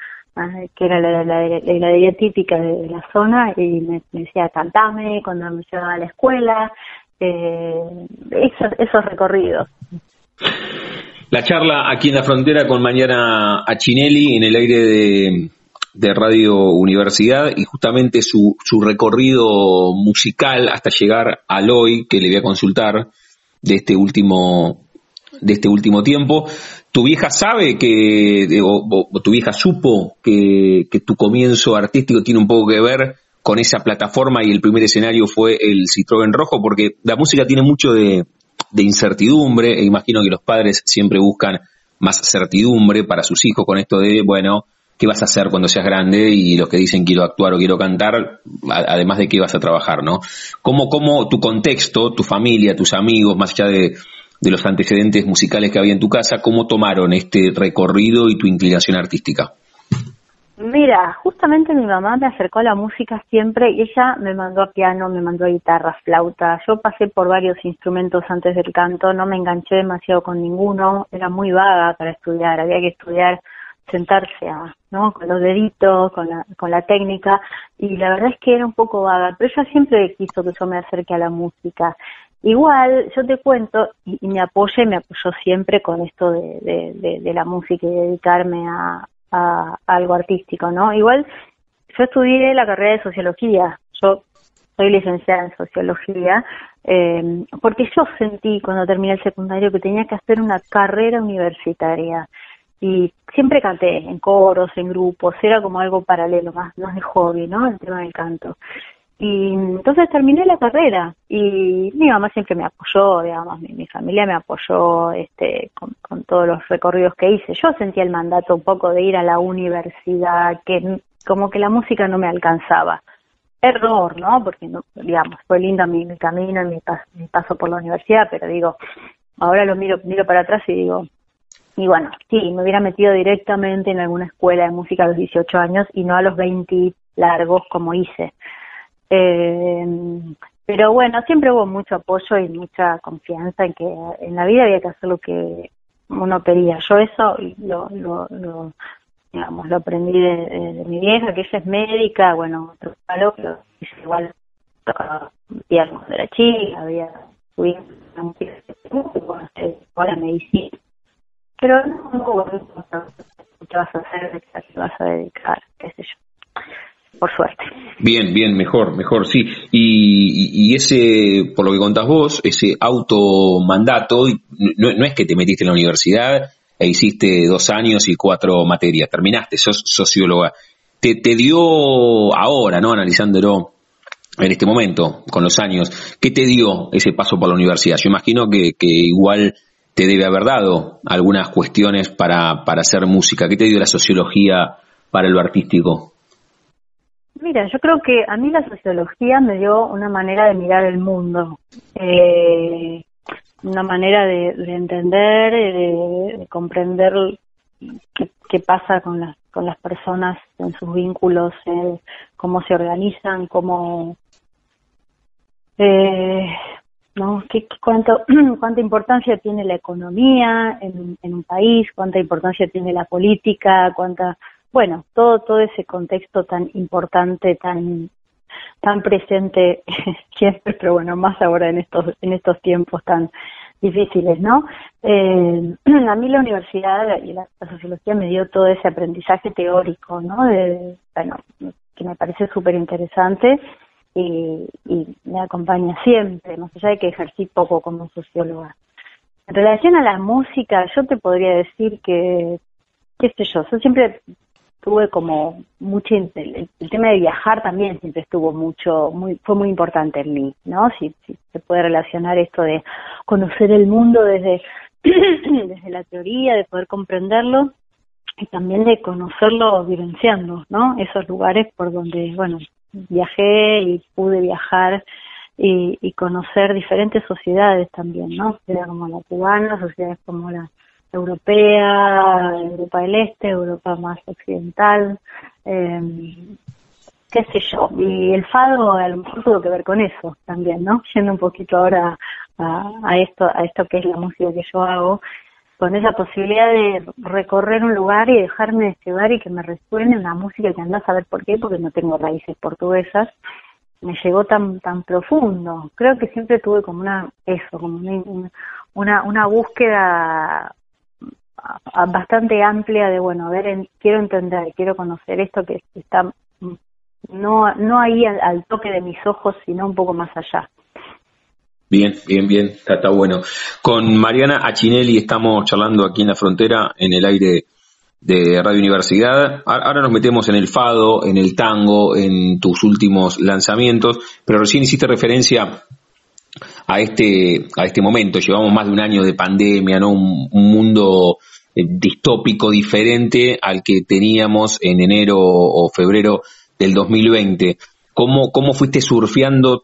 que era la, la, la heladería típica de, de la zona, y me, me decía cantame, cuando me llevaba a la escuela... Eh, esos, esos recorridos. La charla aquí en La Frontera con Mariana Accinelli en el aire de, de Radio Universidad, y justamente su, su recorrido musical hasta llegar al hoy, que le voy a consultar de este último de este último tiempo. ¿Tu vieja sabe que o, o tu vieja supo que, que tu comienzo artístico tiene un poco que ver con esa plataforma y el primer escenario fue el Citroën rojo? Porque la música tiene mucho de, de incertidumbre, e imagino que los padres siempre buscan más certidumbre para sus hijos con esto de, bueno, ¿qué vas a hacer cuando seas grande? Y los que dicen quiero actuar o quiero cantar, además de qué vas a trabajar, ¿no? ¿Cómo, cómo tu contexto, tu familia, tus amigos, más allá de, de los antecedentes musicales que había en tu casa, cómo tomaron este recorrido y tu inclinación artística? Mira, justamente mi mamá me acercó a la música siempre, y ella me mandó a piano, me mandó a guitarra, flauta. Yo pasé por varios instrumentos antes del canto, no me enganché demasiado con ninguno, era muy vaga para estudiar, había que estudiar, sentarse a, ¿no? Con los deditos, con la, con la técnica, y la verdad es que era un poco vaga, pero ella siempre quiso que yo me acerque a la música. Igual, yo te cuento, y, y me apoya y me apoyó siempre con esto de, de, de, de la música y dedicarme a... A, a algo artístico, ¿no? Igual yo estudié la carrera de Sociología, yo soy licenciada en Sociología, eh, porque yo sentí cuando terminé el secundario que tenía que hacer una carrera universitaria, y siempre canté en coros, en grupos, era como algo paralelo, más, más de hobby, ¿no? El tema del canto. Y entonces terminé la carrera, y mi mamá siempre me apoyó, digamos, mi, mi familia me apoyó este con, con todos los recorridos que hice. Yo sentía el mandato un poco de ir a la universidad, que como que la música no me alcanzaba. Error, ¿no? Porque, no, digamos, fue lindo mi, mi camino y mi, pas, mi paso por la universidad, pero digo, ahora lo miro, miro para atrás y digo... Y bueno, sí, me hubiera metido directamente en alguna escuela de música a los dieciocho años y no a los veinte largos como hice. Eh, pero bueno, siempre hubo mucho apoyo y mucha confianza en que en la vida había que hacer lo que uno pedía. Yo eso lo, lo, lo digamos, lo aprendí de, de, de mi vieja, que ella es médica, bueno, otro palo, pero igual tocaba piano cuando era chica, había subido la música y bueno, ahora me hice. Pero no, no, te vas a hacer, te vas a dedicar, qué sé yo, por suerte. Bien, bien, mejor, mejor, sí. Y, y ese, por lo que contás vos, ese automandato, no, no es que te metiste en la universidad e hiciste dos años y cuatro materias, terminaste, sos socióloga. Te, te dio ahora, ¿no? Analizándolo en este momento, con los años, ¿qué te dio ese paso por la universidad? Yo imagino que, que igual te debe haber dado algunas cuestiones para, para hacer música. ¿Qué te dio la sociología para lo artístico? Mira, yo creo que a mí la sociología me dio una manera de mirar el mundo, eh, una manera de, de entender, de, de comprender qué, qué pasa con las con las personas en sus vínculos, eh, cómo se organizan, cómo, eh, ¿no? ¿Qué, cuánto, cuánta importancia tiene la economía en, en un país, cuánta importancia tiene la política, cuánta, bueno, todo todo ese contexto tan importante, tan tan presente siempre, pero bueno, más ahora en estos en estos tiempos tan difíciles, ¿no? Eh, a mí la universidad y la, la sociología me dio todo ese aprendizaje teórico, ¿no? De, bueno, que me parece súper interesante y, y me acompaña siempre, más allá de que ejercí poco como socióloga. En relación a la música, yo te podría decir que, qué sé yo, yo siempre tuve como mucho, el, el tema de viajar también siempre estuvo mucho, muy fue muy importante en mí, ¿no? Si, si se puede relacionar esto de conocer el mundo desde, desde la teoría, de poder comprenderlo y también de conocerlo vivenciando, ¿no? Esos lugares por donde, bueno, viajé y pude viajar y, y conocer diferentes sociedades también, ¿no? Sociedades como la cubana, sociedades como la europea, Europa del Este, Europa más occidental, eh, qué sé yo. Y el fado a lo mejor tuvo que ver con eso también, ¿no? Yendo un poquito ahora a, a esto a esto que es la música que yo hago, con esa posibilidad de recorrer un lugar y dejarme llevar y que me resuene una música que andás a ver por qué, porque no tengo raíces portuguesas, me llegó tan tan profundo. Creo que siempre tuve como una, eso, como una, una, una búsqueda bastante amplia de, bueno, a ver, en, quiero entender, quiero conocer esto que está no, no ahí al, al toque de mis ojos, sino un poco más allá. Bien, bien, bien, está, está bueno. Con Mariana Accinelli estamos charlando aquí en La Frontera, en el aire de Radio Universidad. Ahora nos metemos en el fado, en el tango, en tus últimos lanzamientos, pero recién hiciste referencia a este a este momento. Llevamos más de un año de pandemia, ¿no? Un, un mundo distópico diferente al que teníamos en enero o febrero del dos mil veinte. ¿Cómo, cómo fuiste surfeando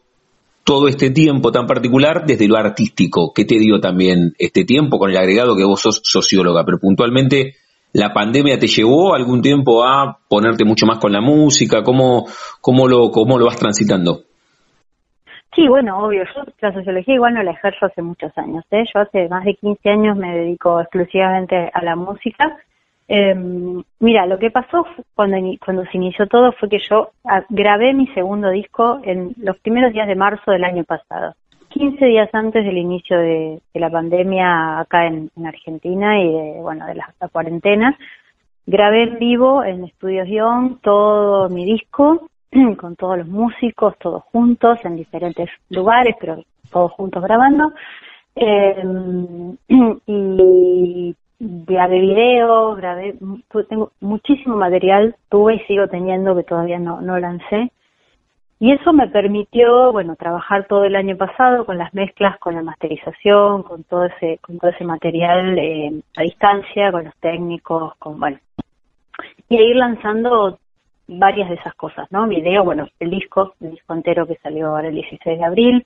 todo este tiempo tan particular desde lo artístico? ¿Qué te dio también este tiempo con el agregado que vos sos socióloga? Pero puntualmente, ¿la pandemia te llevó algún tiempo a ponerte mucho más con la música? ¿Cómo, cómo, lo, cómo lo vas transitando? Sí, bueno, obvio, yo la sociología igual no la ejerzo hace muchos años, ¿eh? Yo hace más de quince años me dedico exclusivamente a la música. Eh, mira, lo que pasó cuando, cuando se inició todo fue que yo grabé mi segundo disco en los primeros días de marzo del año pasado, quince días antes del inicio de, de la pandemia acá en, en Argentina y de, bueno, de la, la cuarentena. Grabé en vivo en Estudios Guión todo mi disco con todos los músicos, todos juntos, en diferentes lugares, pero todos juntos grabando. Eh, y grabé videos, grabé, tengo muchísimo material, tuve y sigo teniendo que todavía no, no lancé. Y eso me permitió, bueno, trabajar todo el año pasado con las mezclas, con la masterización, con todo ese, con todo ese material eh, a distancia, con los técnicos, con, bueno, y ir lanzando varias de esas cosas, ¿no? Video, bueno, el disco, el disco entero que salió ahora el dieciséis de abril.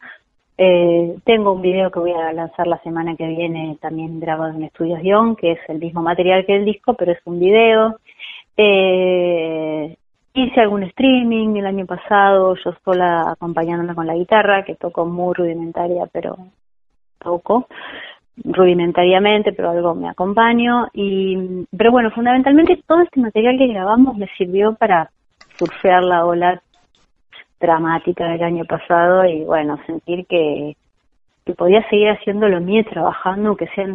Eh, tengo un video que voy a lanzar la semana que viene, también grabado en Estudios Guión, que es el mismo material que el disco, pero es un video. Eh, hice algún streaming el año pasado, yo sola acompañándome con la guitarra, que toco muy rudimentaria, pero toco rudimentariamente, pero algo me acompaño. Y pero bueno, fundamentalmente todo este material que grabamos me sirvió para surfear la ola dramática del año pasado, y bueno, sentir que, que podía seguir haciéndolo mío, trabajando, aunque sea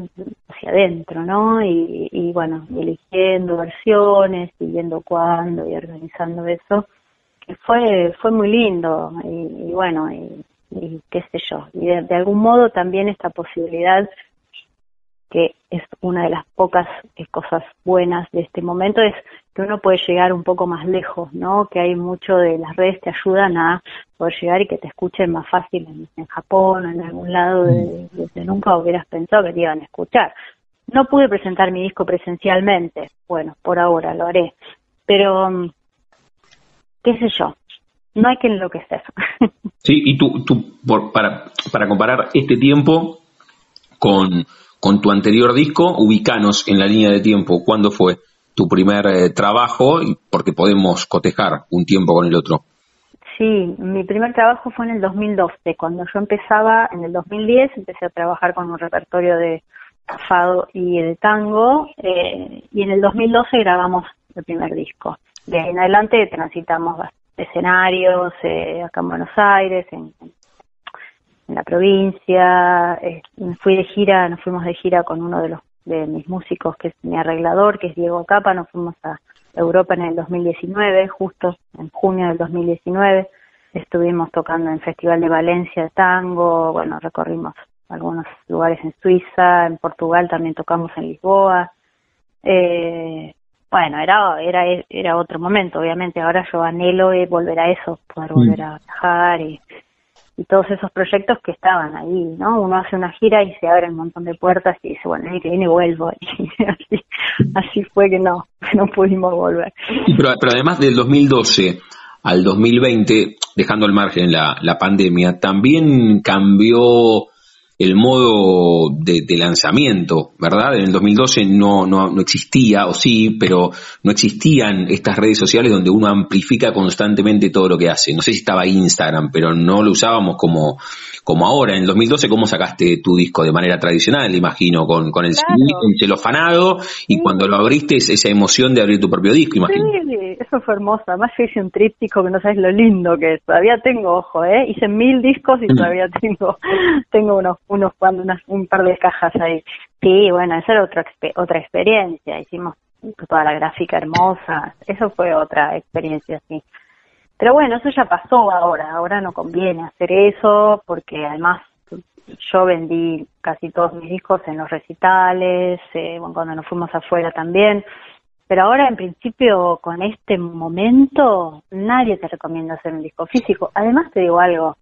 hacia adentro, ¿no? Y, y bueno, eligiendo versiones, y viendo cuándo, y organizando eso, que fue fue muy lindo, y, y bueno, y, y qué sé yo. Y de, de algún modo también esta posibilidad, que es una de las pocas cosas buenas de este momento, es que uno puede llegar un poco más lejos, ¿no? Que hay mucho de las redes te ayudan a poder llegar y que te escuchen más fácil en, en Japón o en algún lado que nunca hubieras pensado que te iban a escuchar. No pude presentar mi disco presencialmente, bueno, por ahora lo haré, pero qué sé yo, no hay que enloquecer. Sí, y tú, tú por, para, para comparar este tiempo con... con tu anterior disco, ubicanos en la línea de tiempo. ¿Cuándo fue tu primer eh, trabajo? Porque podemos cotejar un tiempo con el otro. Sí, mi primer trabajo fue en el dos mil doce. Cuando yo empezaba, en el dos mil diez, empecé a trabajar con un repertorio de fado y de tango. Eh, y en el dos mil doce grabamos el primer disco. De ahí en adelante transitamos escenarios eh, acá en Buenos Aires, en... en la provincia, eh, fui de gira, nos fuimos de gira con uno de los de mis músicos, que es mi arreglador, que es Diego Capa. Nos fuimos a Europa en el dos mil diecinueve, justo en junio del dos mil diecinueve, estuvimos tocando en Festival de Valencia de Tango, bueno, recorrimos algunos lugares en Suiza, en Portugal también tocamos en Lisboa, eh, bueno, era, era, era otro momento, obviamente. Ahora yo anhelo volver a eso, poder volver a viajar y... y todos esos proyectos que estaban ahí, ¿no? Uno hace una gira y se abren un montón de puertas y dice, bueno, ahí que viene vuelvo. Y así, así fue que no, que no pudimos volver. Pero, pero además del dos mil doce al dos mil veinte, dejando al margen la, la pandemia, también cambió el modo de, de lanzamiento, ¿verdad? En el dos mil doce no, no, no existía, o sí, pero no existían estas redes sociales donde uno amplifica constantemente todo lo que hace. No sé si estaba Instagram, pero no lo usábamos como, como ahora. En el dos mil doce, ¿cómo sacaste tu disco? De manera tradicional, imagino, con, con el celofanado, y sí, cuando lo abriste, esa emoción de abrir tu propio disco, imagino. Sí, eso fue hermoso. Además yo hice un tríptico que no sabes lo lindo que es. Todavía tengo, ojo, ¿eh? Hice mil discos y todavía tengo, tengo unos unos cuando unas, un par de cajas ahí. Sí, bueno, esa era otra otra experiencia. Hicimos toda la gráfica hermosa, eso fue otra experiencia, sí. Pero bueno, eso ya pasó ahora, ahora no conviene hacer eso, porque además yo vendí casi todos mis discos en los recitales, eh, bueno, cuando nos fuimos afuera también. Pero ahora, en principio, con este momento, nadie te recomienda hacer un disco físico. Además, te digo algo,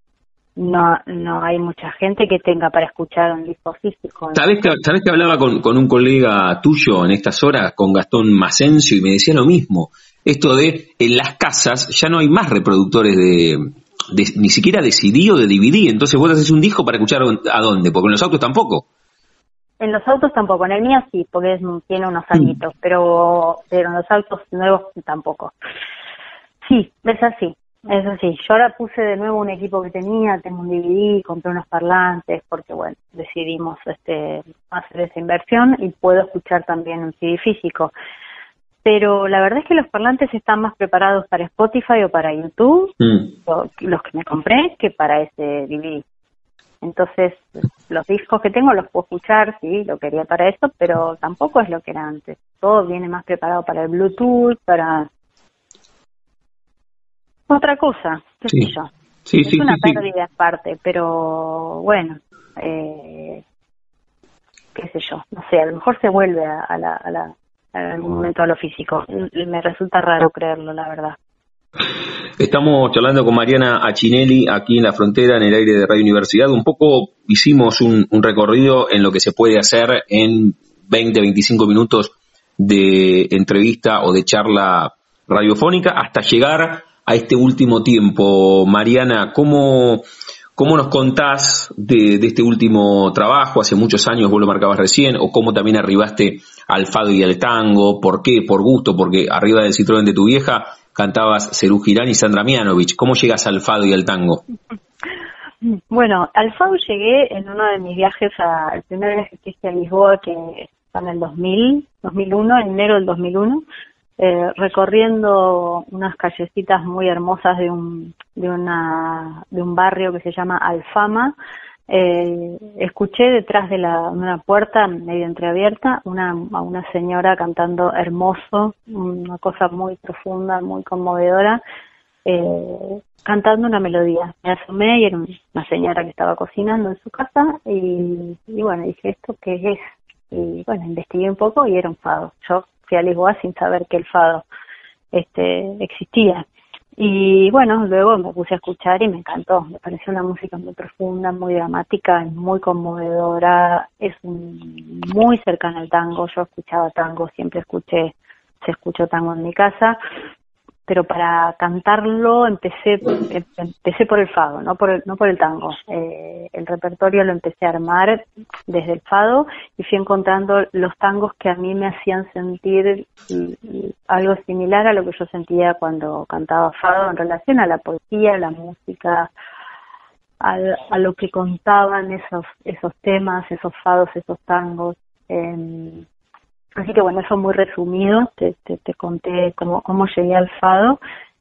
no no hay mucha gente que tenga para escuchar un disco físico, ¿no? ¿Sabés que, sabés que hablaba con, con un colega tuyo en estas horas, con Gastón Massenzio, y me decía lo mismo, esto de en las casas ya no hay más reproductores de, de ni siquiera de C D o de D V D, entonces vos haces un disco para escuchar a dónde, porque en los autos tampoco. En los autos tampoco, en el mío sí, porque es, tiene unos añitos, mm. pero, pero en los autos nuevos tampoco. Sí, es así. Eso sí, yo ahora puse de nuevo un equipo que tenía, tengo un D V D, compré unos parlantes, porque bueno, decidimos este hacer esa inversión y puedo escuchar también un C D físico. Pero la verdad es que los parlantes están más preparados para Spotify o para YouTube, mm. los que me compré, que para ese D V D. Entonces, los discos que tengo los puedo escuchar, sí, lo quería para eso, pero tampoco es lo que era antes. Todo viene más preparado para el Bluetooth, para... otra cosa, qué sí. sé yo. Sí, es sí, una sí, pérdida sí. aparte, pero bueno, eh, qué sé yo, no sé, a lo mejor se vuelve a, a la, a la, a algún momento a lo físico. Me resulta raro creerlo, la verdad. Estamos charlando con Mariana Accinelli aquí en La Frontera, en el aire de Radio Universidad. Un poco hicimos un, un recorrido en lo que se puede hacer en veinte, veinticinco minutos de entrevista o de charla radiofónica hasta llegar a este último tiempo. Mariana, ¿cómo, cómo nos contás de, de este último trabajo? Hace muchos años vos lo marcabas recién, o cómo también arribaste al fado y al tango, ¿por qué? Por gusto, porque arriba del Citroën de tu vieja cantabas Serú y Sandra Mihanovich. ¿Cómo llegas al fado y al tango? Bueno, al fado llegué en uno de mis viajes, a, el primer viaje que hice a Lisboa, que fue en el dos mil, dos mil uno, en enero del dos mil uno, eh, recorriendo unas callecitas muy hermosas de un de una de un barrio que se llama Alfama. Eh, escuché detrás de, la, de una puerta medio entreabierta una, a una señora cantando hermoso, una cosa muy profunda, muy conmovedora, eh, cantando una melodía. Me asomé y era una señora que estaba cocinando en su casa y, y bueno, dije, ¿esto qué es? Y bueno, investigué un poco y era un fado. Yo fui a Lisboa sin saber que el fado este, existía. Y bueno, luego me puse a escuchar y me encantó. Me pareció una música muy profunda, muy dramática, muy conmovedora. Es un, muy cercana al tango. Yo escuchaba tango, siempre escuché, se escuchó tango en mi casa. Pero para cantarlo empecé empecé por el fado, no por el, no por el tango. Eh, el repertorio lo empecé a armar desde el fado y fui encontrando los tangos que a mí me hacían sentir algo similar a lo que yo sentía cuando cantaba fado en relación a la poesía, a la música, a, a lo que contaban esos esos temas, esos fados, esos tangos. Eh, Así que bueno, eso muy resumido, te, te, te conté cómo, cómo llegué al fado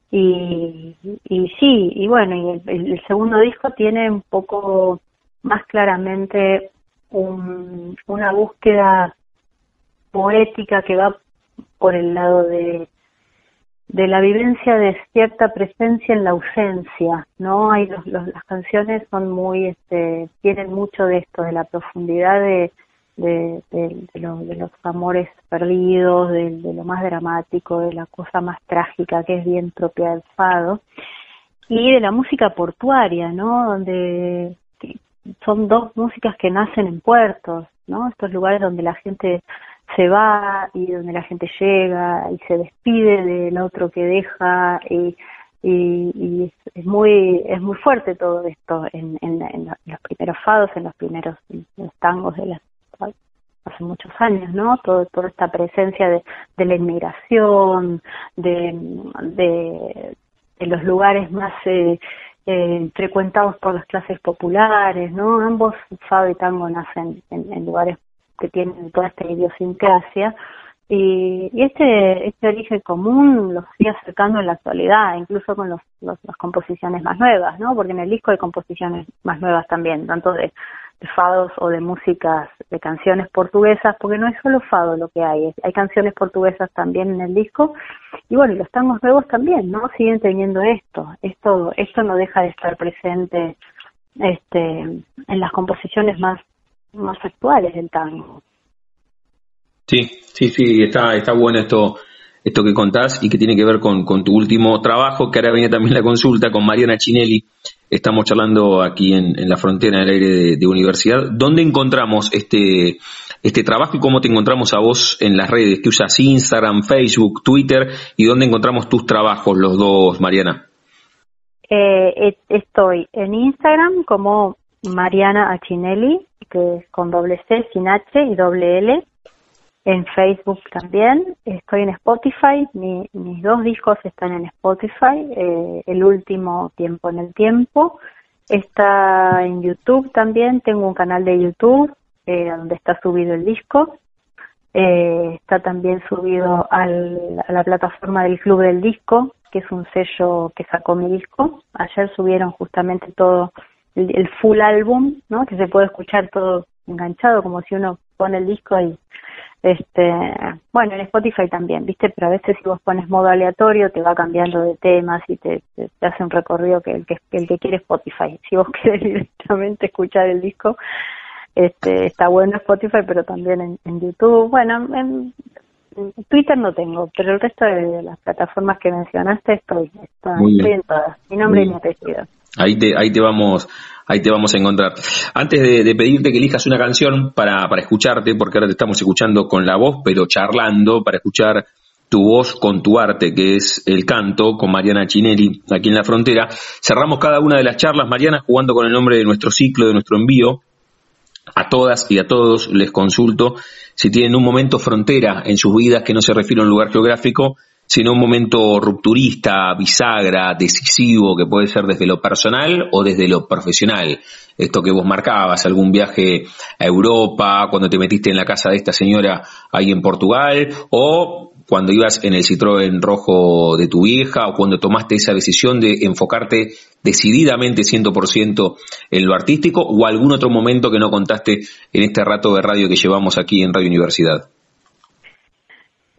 y, y sí, y bueno, y el, el segundo disco tiene un poco más claramente un, una búsqueda poética que va por el lado de, de la vivencia de cierta presencia en la ausencia, ¿no? Hay los, los, las canciones son muy, este, tienen mucho de esto, de la profundidad de... De, de, de, lo, de los amores perdidos, de, de lo más dramático, de la cosa más trágica que es bien propia del fado, y de la música portuaria, ¿no? Donde son dos músicas que nacen en puertos, ¿no? Estos lugares donde la gente se va y donde la gente llega y se despide del otro que deja y y, y es muy es muy fuerte todo esto en, en, en los primeros fados, en los primeros en los tangos de las hace muchos años, ¿no? Todo, toda esta presencia de, de la inmigración, de, de, de los lugares más eh, eh, frecuentados por las clases populares, ¿no? Ambos, fado y tango, nacen en, en lugares que tienen toda esta idiosincrasia. Y, y este este origen común lo sigue acercando en la actualidad, incluso con los, los, las composiciones más nuevas, ¿no? Porque en el disco hay composiciones más nuevas también, tanto de de fados o de músicas, de canciones portuguesas, porque no es solo fado lo que hay, hay canciones portuguesas también en el disco, y bueno, y los tangos nuevos también, ¿no? Siguen teniendo esto, esto, esto no deja de estar presente este, en las composiciones más, más actuales del tango. Sí, sí, sí, está, está bueno esto, esto que contás y que tiene que ver con, con tu último trabajo, que ahora viene también la consulta con Mariana Accinelli. Estamos charlando aquí en, en la frontera del aire de, de universidad. ¿Dónde encontramos este, este trabajo y cómo te encontramos a vos en las redes? ¿Qué usas? Instagram, Facebook, Twitter. ¿Y dónde encontramos tus trabajos los dos, Mariana? Eh, estoy en Instagram como Mariana Accinelli, que es con doble C, sin H y doble L. En Facebook también, estoy en Spotify, Mi, mis dos discos están en Spotify, eh, el último Tiempo en el Tiempo, está en YouTube también, tengo un canal de YouTube eh, donde está subido el disco, eh, está también subido al, a la plataforma del Club del Disco, que es un sello que sacó mi disco, ayer subieron justamente todo el, el full álbum, ¿no? Que se puede escuchar todo enganchado, como si uno pone el disco y este bueno en Spotify también, viste, pero a veces si vos pones modo aleatorio te va cambiando de temas y te, te, te hace un recorrido que el que el que quiere Spotify. Si vos querés directamente escuchar el disco, este está bueno Spotify, pero también en, en YouTube, bueno, en, en Twitter no tengo, pero el resto de las plataformas que mencionaste estoy, estoy, estoy en todas, mi nombre y mi apellido. Ahí te, ahí te vamos, ahí te vamos a encontrar. Antes de, de pedirte que elijas una canción para, para escucharte, porque ahora te estamos escuchando con la voz, pero charlando, para escuchar tu voz con tu arte, que es el canto, con Mariana Accinelli, aquí en La Frontera. Cerramos cada una de las charlas, Mariana, jugando con el nombre de nuestro ciclo, de nuestro envío. A todas y a todos les consulto si tienen un momento frontera en sus vidas, que no se refiere a un lugar geográfico, sino un momento rupturista, bisagra, decisivo, que puede ser desde lo personal o desde lo profesional. Esto que vos marcabas, algún viaje a Europa, cuando te metiste en la casa de esta señora ahí en Portugal, o cuando ibas en el Citroën rojo de tu vieja o cuando tomaste esa decisión de enfocarte decididamente cien por ciento en lo artístico, o algún otro momento que no contaste en este rato de radio que llevamos aquí en Radio Universidad?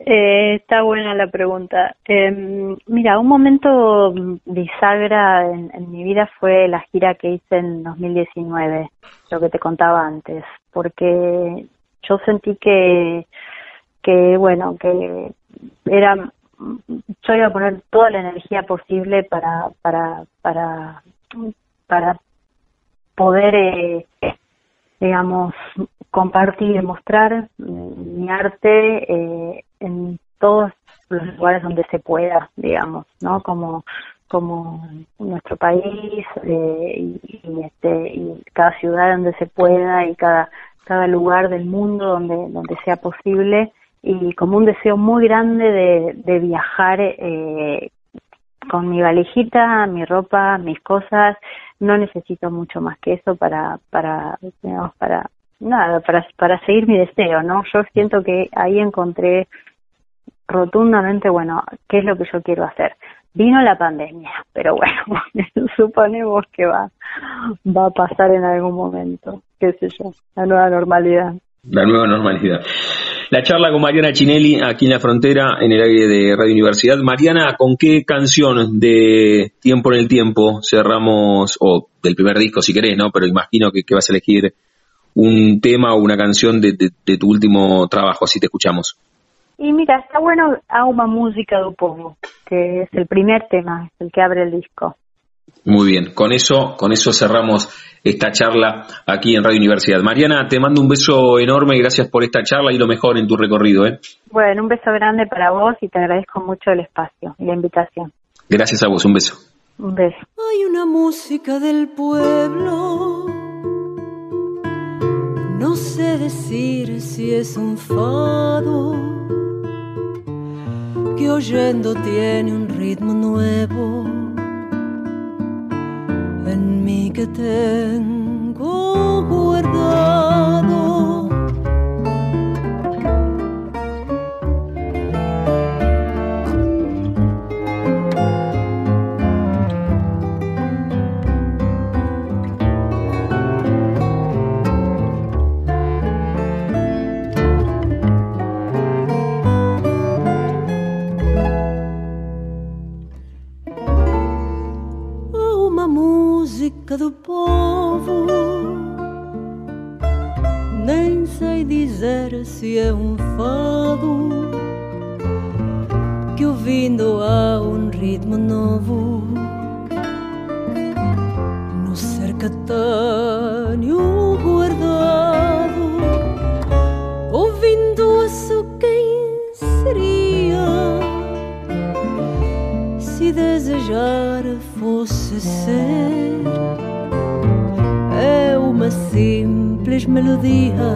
Eh, está buena la pregunta. Eh, mira, un momento bisagra en, en mi vida fue la gira que hice en dos mil diecinueve, lo que te contaba antes, porque yo sentí que, que bueno, que era, yo iba a poner toda la energía posible para, para, para, para poder, eh, digamos, compartir y mostrar mi arte eh, en todos los lugares donde se pueda, digamos, ¿no? Como, como nuestro país eh, y, y, este, y cada ciudad donde se pueda y cada, cada lugar del mundo donde, donde sea posible, y como un deseo muy grande de, de viajar eh, con mi valijita, mi ropa, mis cosas. No necesito mucho más que eso para, para, digamos, para nada, para, para seguir mi deseo, ¿no? Yo siento que ahí encontré rotundamente, bueno, qué es lo que yo quiero hacer. Vino la pandemia, pero bueno, suponemos que va, va a pasar en algún momento, qué sé yo, la nueva normalidad. La nueva normalidad. La charla con Mariana Accinelli, aquí en La Frontera, en el aire de Radio Universidad. Mariana, ¿con qué canción de Tiempo en el Tiempo cerramos, o del primer disco si querés, ¿no? Pero imagino que, que vas a elegir un tema o una canción de, de, de tu último trabajo, así te escuchamos. Y mira, está bueno Há Uma Música do Povo, que es el primer tema, el que abre el disco. Muy bien, con eso, con eso cerramos esta charla aquí en Radio Universidad. Mariana, te mando un beso enorme y gracias por esta charla y lo mejor en tu recorrido, ¿eh? Bueno, un beso grande para vos y te agradezco mucho el espacio y la invitación. Gracias a vos, un beso. Un beso. Hay una música del pueblo, no sé decir si es un fado, que oyendo tiene un ritmo nuevo en mí que tengo guardado. Música do povo, nem sei dizer se é um fado, que ouvindo há um ritmo novo no ser catâneo guardado. Ouvindo-se quem seria, se desejar fosse ser, é uma simples melodia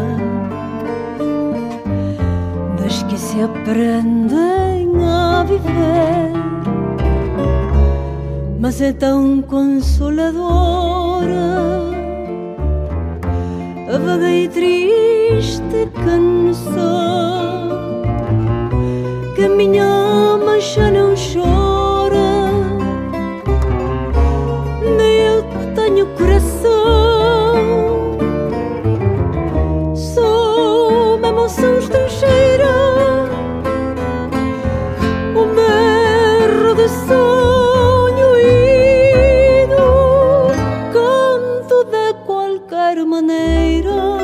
das que se aprendem a viver, mas é tão consoladora a vaga e triste canção que a minha alma já não chora. Coração, sou uma emoção estrangeira, um berro de sonho e do canto de qualquer maneira,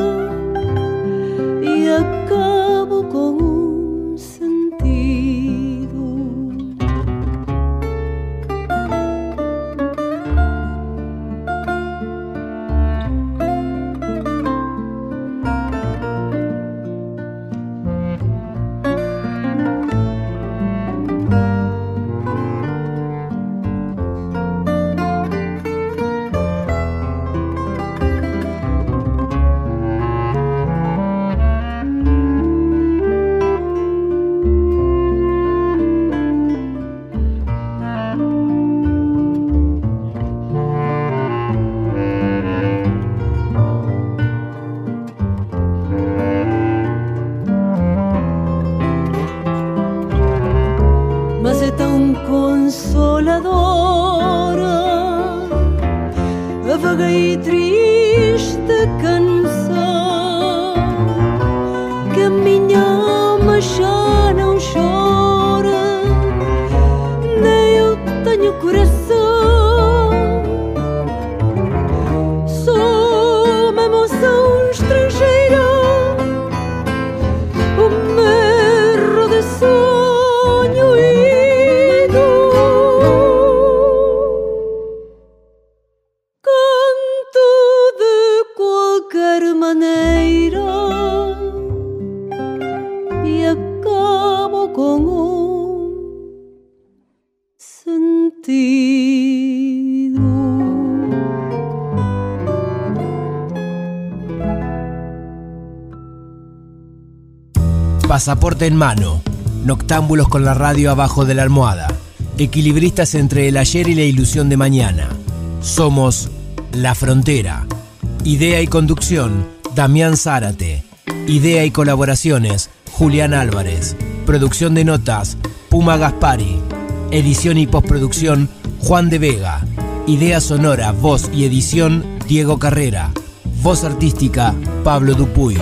e acabo com um sentido adora a vaga e triste canção que a minha alma já não chora, nem eu tenho coração, sou uma emoção estrangeira, um erro de sonho. Pasaporte en mano, noctámbulos con la radio abajo de la almohada, equilibristas entre el ayer y la ilusión de mañana. Somos La Frontera. Idea y conducción, Damián Zárate. Idea y colaboraciones, Julián Álvarez. Producción de notas, Puma Gaspari. Edición y postproducción, Juan de Vega. Idea sonora, voz y edición, Diego Carrera. Voz artística, Pablo Dupuy.